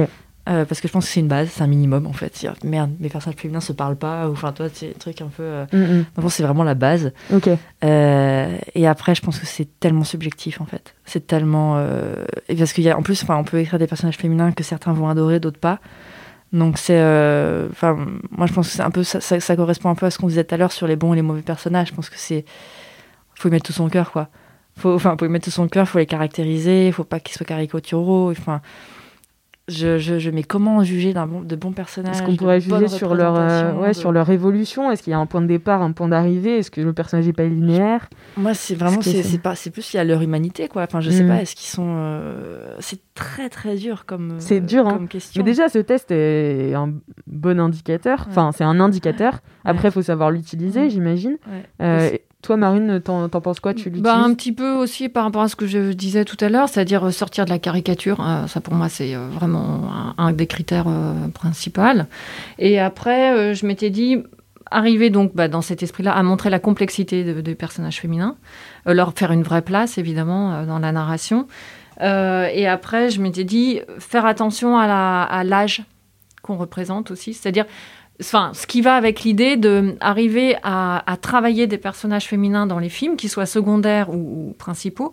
Euh, parce que je pense que c'est une base, c'est un minimum, en fait. C'est-à-dire, merde, mes personnages féminins ne se parlent pas, ou enfin, toi, c'est un truc un peu... Euh... Mm-hmm. Non, c'est vraiment la base. Ok. Euh, et après, je pense que c'est tellement subjectif, en fait. C'est tellement... Euh... Et parce qu'il y a... En plus, on peut écrire des personnages féminins que certains vont adorer, d'autres pas. Donc, c'est... Euh... Enfin, moi, je pense que c'est un peu... Ça, ça, ça correspond un peu à ce qu'on disait tout à l'heure sur les bons et les mauvais personnages. Je pense que c'est... Faut y mettre tout son cœur, quoi. Faut... Enfin, faut y mettre tout son cœur, faut les caractériser, faut pas qu'ils soient caricaturaux, enfin... Je, je, je, mais comment juger d'un bon, de bons personnages? Est-ce qu'on pourrait juger sur leur, euh, ouais, de... sur leur évolution? Est-ce qu'il y a un point de départ, un point d'arrivée? Est-ce que le personnage n'est pas linéaire? Moi, c'est vraiment, c'est, c'est... C'est, pas, c'est plus il y a leur humanité, quoi. Enfin, je mm. sais pas, est-ce qu'ils sont. Euh... C'est très, très dur comme, c'est dur, euh, comme hein. question. Mais déjà, ce test est un bon indicateur. Ouais. Enfin, c'est un indicateur. Après, il ouais. faut savoir l'utiliser, ouais. j'imagine. Ouais. Euh, Toi, Marine, t'en, t'en penses quoi? Tu l'utilises? Bah, un petit peu aussi par rapport à ce que je disais tout à l'heure, c'est-à-dire sortir de la caricature. Euh, ça, pour moi, c'est vraiment un, un des critères euh, principaux. Et après, euh, je m'étais dit, arriver donc bah, dans cet esprit-là à montrer la complexité de, des personnages féminins, euh, leur faire une vraie place, évidemment, euh, dans la narration. Euh, et après, je m'étais dit, faire attention à, la, à l'âge qu'on représente aussi, c'est-à-dire... Enfin, ce qui va avec l'idée d'arriver à, à travailler des personnages féminins dans les films, qu'ils soient secondaires ou, ou principaux,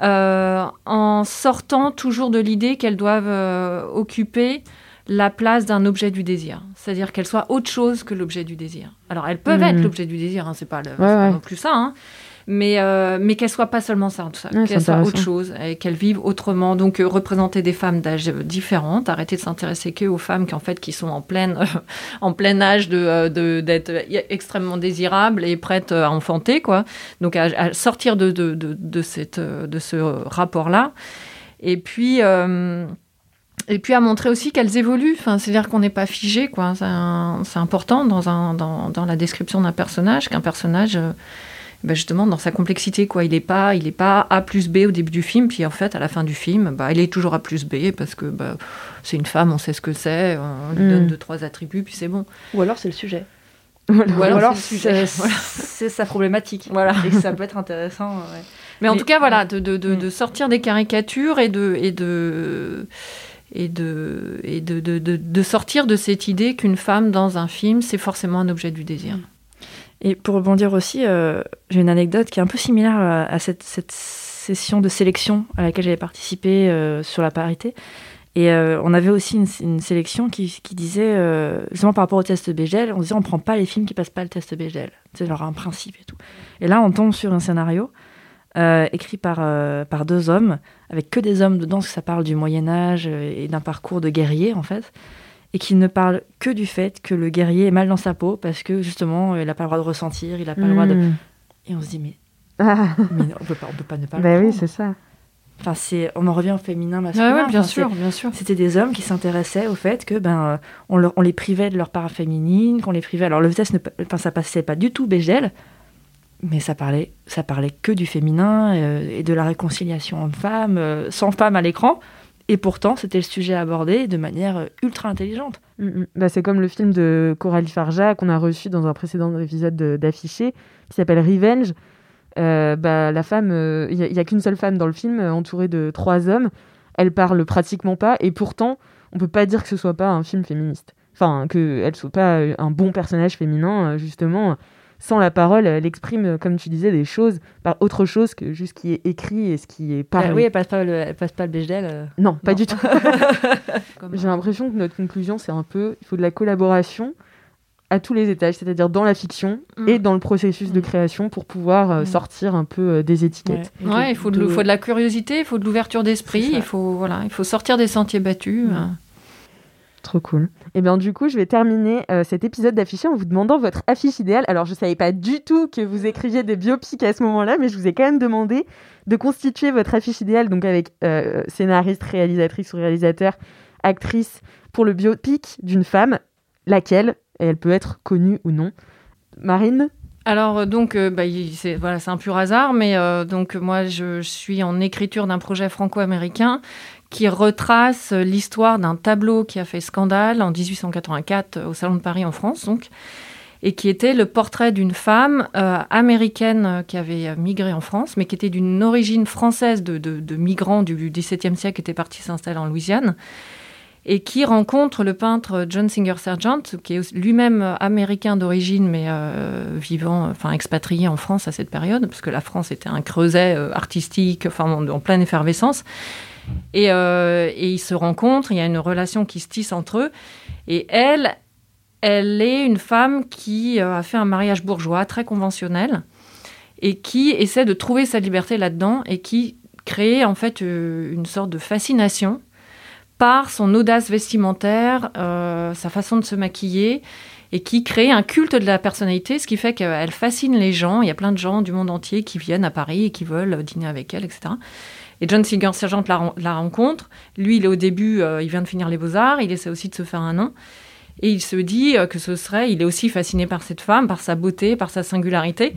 euh, en sortant toujours de l'idée qu'elles doivent euh, occuper la place d'un objet du désir. C'est-à-dire qu'elles soient autre chose que l'objet du désir. Alors, elles peuvent mmh. être l'objet du désir, hein, c'est pas, le, ouais, c'est pas ouais. non plus ça, hein, mais, euh, mais qu'elles soient pas seulement ça, tout ça ouais, qu'elles soient autre chose, et qu'elles vivent autrement. Donc, euh, représenter des femmes d'âge différentes, arrêter de s'intéresser qu'aux femmes qui, en fait, qui sont en, pleine, euh, en plein âge de, euh, de, d'être extrêmement désirables et prêtes à enfanter, quoi. Donc, à, à sortir de, de, de, de, cette, de ce rapport-là. Et puis... Euh, Et puis à montrer aussi qu'elles évoluent, enfin, c'est-à-dire qu'on n'est pas figé, quoi. C'est, un, c'est important dans, un, dans, dans la description d'un personnage, qu'un personnage, euh, ben justement, dans sa complexité, quoi. Il n'est pas, il est pas A plus B au début du film, puis en fait, à la fin du film, bah, il est toujours A plus B, parce que bah, c'est une femme, on sait ce que c'est, on lui mmh. donne deux, trois attributs, puis c'est bon. Ou alors c'est le sujet. Ou alors, Ou alors, alors c'est, c'est, voilà. c'est sa problématique, voilà. Et que ça peut être intéressant, ouais. Mais, Mais en tout cas, voilà, de, de, de, mmh. de sortir des caricatures et de... Et de et, de, et de, de, de, de sortir de cette idée qu'une femme dans un film, c'est forcément un objet du désir. Et pour rebondir aussi, euh, j'ai une anecdote qui est un peu similaire à, à cette, cette session de sélection à laquelle j'avais participé euh, sur la parité. Et euh, on avait aussi une, une sélection qui, qui disait, euh, justement par rapport au test Bechdel, on disait on ne prend pas les films qui ne passent pas le test Bechdel. C'est genre un principe et tout. Et là, on tombe sur un scénario Euh, écrit par, euh, par deux hommes, avec que des hommes dedans, parce que ça parle du Moyen-Âge et d'un parcours de guerrier, en fait. et qu'il ne parle que du fait que le guerrier est mal dans sa peau parce que justement il n'a pas le droit de ressentir, il n'a pas mmh. le droit de... Et on se dit mais, ah. mais on peut pas, on peut pas ne pas le bah prendre. Oui, c'est ça. Enfin, c'est, on en revient au féminin masculin. Ah ouais, bien enfin, sûr, bien sûr. C'était des hommes qui s'intéressaient au fait que ben on, leur, on les privait de leur part féminine, qu'on les privait. Alors le test, ne, enfin, ça passait pas du tout Béjel, mais ça parlait, ça parlait que du féminin euh, et de la réconciliation homme-femme, euh, sans femme à l'écran. Et pourtant, c'était le sujet abordé de manière ultra intelligente. Mmh, bah c'est comme le film de Coralie Farja qu'on a reçu dans un précédent épisode d'Afficher, qui s'appelle Revenge. Euh, bah, la femme, il euh, n'y a, y a qu'une seule femme dans le film, euh, entourée de trois hommes. Elle parle pratiquement pas, et pourtant, on peut pas dire que ce soit pas un film féministe. Enfin, qu'elle soit pas un bon personnage féminin, euh, justement. Sans la parole, elle exprime, comme tu disais, des choses par autre chose que juste ce qui est écrit et ce qui est parlé. Ah oui, elle passe pas le, elle passe pas le Béjel. Euh... Non, pas non. du tout. J'ai l'impression que notre conclusion, c'est un peu, il faut de la collaboration à tous les étages, c'est-à-dire dans la fiction mmh. et dans le processus mmh. de création pour pouvoir euh, mmh. sortir un peu euh, des étiquettes. Ouais. Ouais, de, il faut de, de... faut de la curiosité, il faut de l'ouverture d'esprit, il faut, voilà, il faut sortir des sentiers battus. Mmh. Euh. Trop cool. Et bien du coup, je vais terminer euh, cet épisode d'Affiché en vous demandant votre affiche idéale. Alors, je ne savais pas du tout que vous écriviez des biopics à ce moment-là, mais je vous ai quand même demandé de constituer votre affiche idéale, donc avec euh, scénariste, réalisatrice ou réalisateur, actrice, pour le biopic d'une femme, laquelle... Et elle peut être connue ou non. Marine ? Alors, donc, euh, bah, c'est, voilà, c'est un pur hasard, mais euh, donc, moi, je, je suis en écriture d'un projet franco-américain qui retrace l'histoire d'un tableau qui a fait scandale en dix-huit cent quatre-vingt-quatre au Salon de Paris en France, donc, et qui était le portrait d'une femme euh, américaine qui avait migré en France, mais qui était d'une origine française de, de, de migrants du dix-septième siècle qui était partie s'installer en Louisiane. Et qui rencontre le peintre John Singer Sargent, qui est lui-même américain d'origine, mais euh, vivant, enfin expatrié en France à cette période, parce que la France était un creuset euh, artistique, enfin en, en pleine effervescence. Et, euh, et ils se rencontrent, il y a une relation qui se tisse entre eux. Et elle, elle est une femme qui euh, a fait un mariage bourgeois, très conventionnel, et qui essaie de trouver sa liberté là-dedans, et qui crée en fait euh, une sorte de fascination par son audace vestimentaire, euh, sa façon de se maquiller, et qui crée un culte de la personnalité, ce qui fait qu'elle fascine les gens. Il y a plein de gens du monde entier qui viennent à Paris et qui veulent dîner avec elle, et cetera. Et John Singer Sargent la, la rencontre. Lui, il est au début, euh, il vient de finir les Beaux-Arts, il essaie aussi de se faire un nom. Et il se dit que ce serait... Il est aussi fasciné par cette femme, par sa beauté, par sa singularité.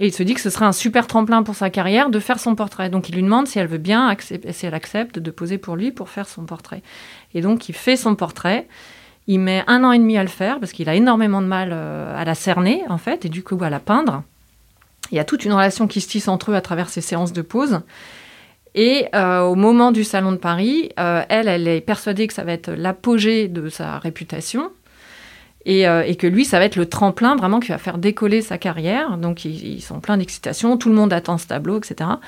Et il se dit que ce serait un super tremplin pour sa carrière de faire son portrait. Donc, il lui demande si elle veut bien, accep- si elle accepte de poser pour lui pour faire son portrait. Et donc, il fait son portrait. Il met un an et demi à le faire parce qu'il a énormément de mal à la cerner, en fait, et du coup, à la peindre. Il y a toute une relation qui se tisse entre eux à travers ces séances de pose. Et euh, au moment du Salon de Paris, euh, elle, elle est persuadée que ça va être l'apogée de sa réputation. Et, euh, et que lui, ça va être le tremplin vraiment qui va faire décoller sa carrière. Donc, ils, ils sont pleins d'excitation. Tout le monde attend ce tableau, et cetera.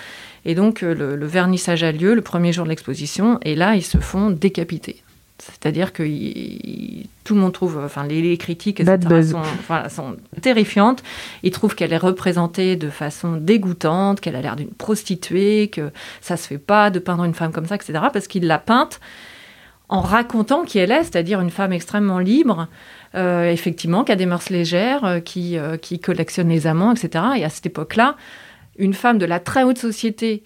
Et donc, le, le vernissage a lieu le premier jour de l'exposition. Et là, ils se font décapiter. C'est-à-dire que il, il, tout le monde trouve... Enfin, les, les critiques, et cetera, sont, voilà, sont terrifiantes. Ils trouvent qu'elle est représentée de façon dégoûtante, qu'elle a l'air d'une prostituée, que ça se fait pas de peindre une femme comme ça, et cetera. Parce qu'ils la peintent en racontant qui elle est, c'est-à-dire une femme extrêmement libre, Euh, effectivement, qui a des mœurs légères, euh, qui, euh, qui collectionne les amants, et cetera. Et à cette époque-là, une femme de la très haute société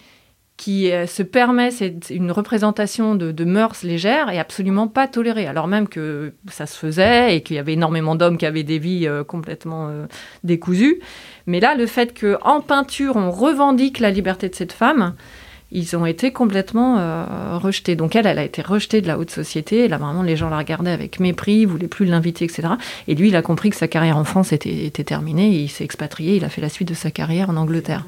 qui euh, se permet cette, une représentation de, de mœurs légères est absolument pas tolérée. Alors même que ça se faisait et qu'il y avait énormément d'hommes qui avaient des vies euh, complètement euh, décousues. Mais là, le fait qu'en peinture, on revendique la liberté de cette femme, ils ont été complètement euh, rejetés. Donc elle, elle a été rejetée de la haute société. Là, vraiment, les gens la regardaient avec mépris, ils ne voulaient plus l'inviter, et cetera. Et lui, il a compris que sa carrière en France était, était terminée. Il s'est expatrié, il a fait la suite de sa carrière en Angleterre.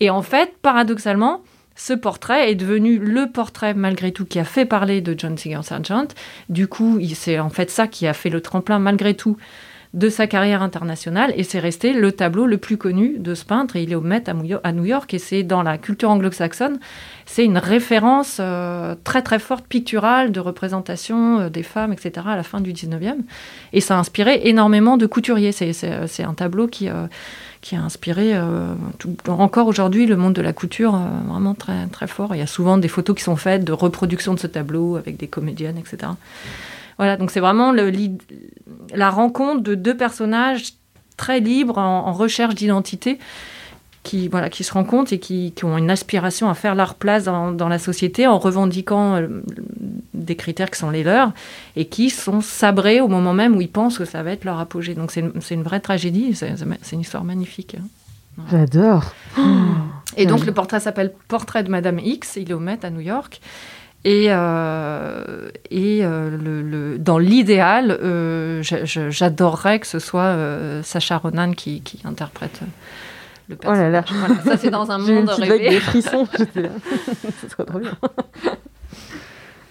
Et en fait, paradoxalement, ce portrait est devenu le portrait, malgré tout, qui a fait parler de John Singer Sargent. Du coup, c'est en fait ça qui a fait le tremplin, malgré tout, de sa carrière internationale, et c'est resté le tableau le plus connu de ce peintre, et il est au Met à New York, et c'est dans la culture anglo-saxonne, c'est une référence euh, très très forte, picturale, de représentation euh, des femmes, et cetera, à la fin du dix-neuvième, et ça a inspiré énormément de couturiers, c'est, c'est, c'est un tableau qui, euh, qui a inspiré euh, tout, encore aujourd'hui le monde de la couture, euh, vraiment très, très fort. Il y a souvent des photos qui sont faites de reproduction de ce tableau, avec des comédiennes, et cetera Voilà, donc c'est vraiment le, la rencontre de deux personnages très libres en, en recherche d'identité qui, voilà, qui se rencontrent et qui, qui ont une aspiration à faire leur place dans, dans la société en revendiquant euh, des critères qui sont les leurs et qui sont sabrés au moment même où ils pensent que ça va être leur apogée. Donc c'est, c'est une vraie tragédie, c'est, c'est une histoire magnifique. Voilà. J'adore. Et donc le portrait s'appelle « Portrait de Madame X », il est au Met à New York. Et, euh, et euh, le, le, dans l'idéal, euh, j'adorerais que ce soit euh, Sacha Ronan qui, qui interprète le personnage. Oh là là. Voilà, ça c'est dans un monde rêvé. J'ai une petite vague de frissons, j'étais là. Ça serait trop bien.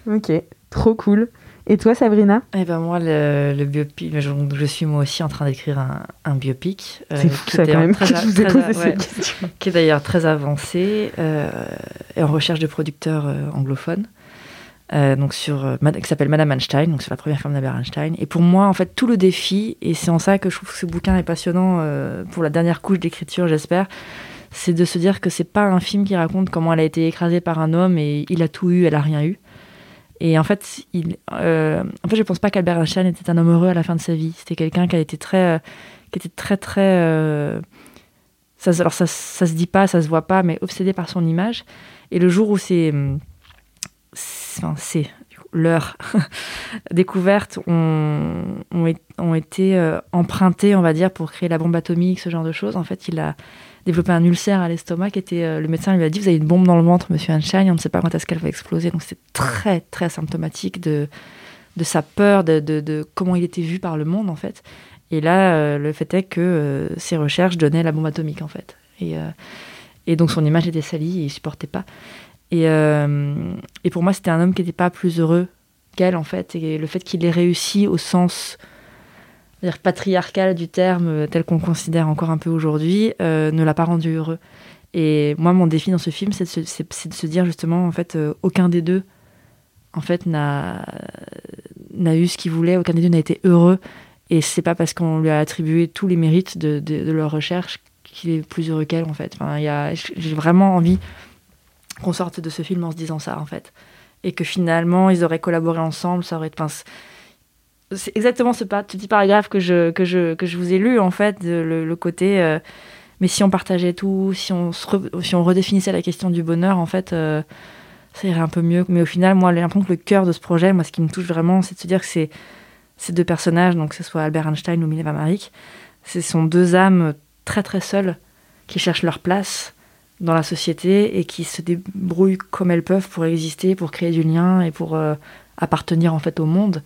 Ok, trop cool. Et toi, Sabrina ? Eh ben moi, le, le biopic, je, je suis moi aussi en train d'écrire un, un biopic. C'est euh, fou ça quand même, très, je vous ai posé ouais, cette question. Qui est d'ailleurs très avancé euh, et en recherche de producteurs euh, anglophones. Euh, donc sur, euh, qui s'appelle Madame Einstein, donc sur la première femme d'Albert Einstein. Et pour moi, en fait, tout le défi, et c'est en ça que je trouve que ce bouquin est passionnant euh, pour la dernière couche d'écriture, j'espère, c'est de se dire que c'est pas un film qui raconte comment elle a été écrasée par un homme et il a tout eu, elle a rien eu. Et en fait, il, euh, en fait je pense pas qu'Albert Einstein était un homme heureux à la fin de sa vie. C'était quelqu'un qui a été très, euh, qui était très, très... Euh, ça, alors ça, ça se dit pas, ça se voit pas, mais obsédé par son image. Et le jour où c'est... Enfin, c'est leur découverte ont, ont, et, ont été euh, empruntées, on va dire, pour créer la bombe atomique, ce genre de choses. En fait, il a développé un ulcère à l'estomac. Qui était, euh, le médecin lui a dit « Vous avez une bombe dans le ventre, monsieur Einstein, on ne sait pas quand est-ce qu'elle va exploser. » Donc, c'est très, très symptomatique de, de sa peur, de, de, de comment il était vu par le monde, en fait. Et là, euh, le fait est que euh, ses recherches donnaient la bombe atomique, en fait. Et, euh, et donc, son image était salie et il ne supportait pas. Et, euh, et pour moi, c'était un homme qui n'était pas plus heureux qu'elle, en fait. Et le fait qu'il ait réussi au sens c'est-à-dire patriarcal du terme, tel qu'on considère encore un peu aujourd'hui, euh, ne l'a pas rendu heureux. Et moi, mon défi dans ce film, c'est de se, c'est, c'est de se dire, justement, en fait, euh, aucun des deux, en fait, n'a, n'a eu ce qu'il voulait, aucun des deux n'a été heureux. Et c'est pas parce qu'on lui a attribué tous les mérites de, de, de leur recherche qu'il est plus heureux qu'elle, en fait. Enfin, y a, j'ai vraiment envie... qu'on sorte de ce film en se disant ça, en fait. Et que finalement, ils auraient collaboré ensemble, ça aurait... Enfin, c'est exactement ce petit paragraphe que je, que je, que je vous ai lu, en fait, de, le, le côté... Euh, mais si on partageait tout, si on, se re, si on redéfinissait la question du bonheur, en fait, euh, ça irait un peu mieux. Mais au final, moi, j'ai l'impression que le cœur de ce projet, moi, ce qui me touche vraiment, c'est de se dire que c'est, ces deux personnages, donc que ce soit Albert Einstein ou Mileva Marić, ce sont deux âmes très, très seules qui cherchent leur place dans la société et qui se débrouillent comme elles peuvent pour exister, pour créer du lien et pour euh, appartenir en fait au monde.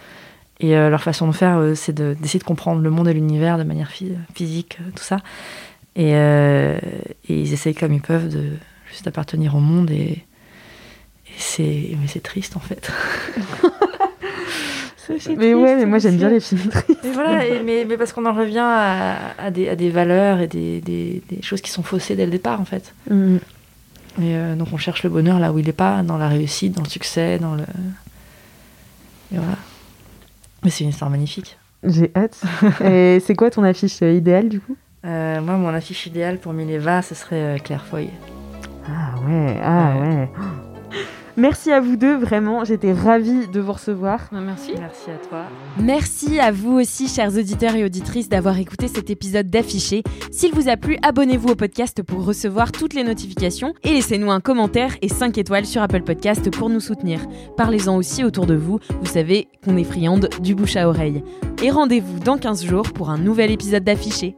Et euh, leur façon de faire, euh, c'est de, d'essayer de comprendre le monde et l'univers de manière phy- physique, tout ça. Et, euh, et ils essayent comme ils peuvent de juste appartenir au monde et, et c'est, mais c'est triste en fait. C'est, c'est mais triste, ouais, mais moi j'aime bien les films tristes. Mais voilà, et, mais, mais parce qu'on en revient à, à, des, à des valeurs et des, des, des choses qui sont faussées dès le départ en fait. Mm. Et euh, donc on cherche le bonheur là où il n'est pas, dans la réussite, dans le succès, dans le. Et voilà. Mais c'est une histoire magnifique. J'ai hâte. Et c'est quoi ton affiche idéale du coup ? euh, Moi, mon affiche idéale pour Mileva, ce serait Claire Foy. Ah ouais, ah ouais. ouais. Merci à vous deux, vraiment, j'étais ravie de vous recevoir. Merci. Merci à toi. Merci à vous aussi, chers auditeurs et auditrices, d'avoir écouté cet épisode d'Afficher. S'il vous a plu, abonnez-vous au podcast pour recevoir toutes les notifications et laissez-nous un commentaire et cinq étoiles sur Apple Podcast pour nous soutenir. Parlez-en aussi autour de vous, vous savez qu'on est friande du bouche à oreille. Et rendez-vous dans quinze jours pour un nouvel épisode d'Afficher.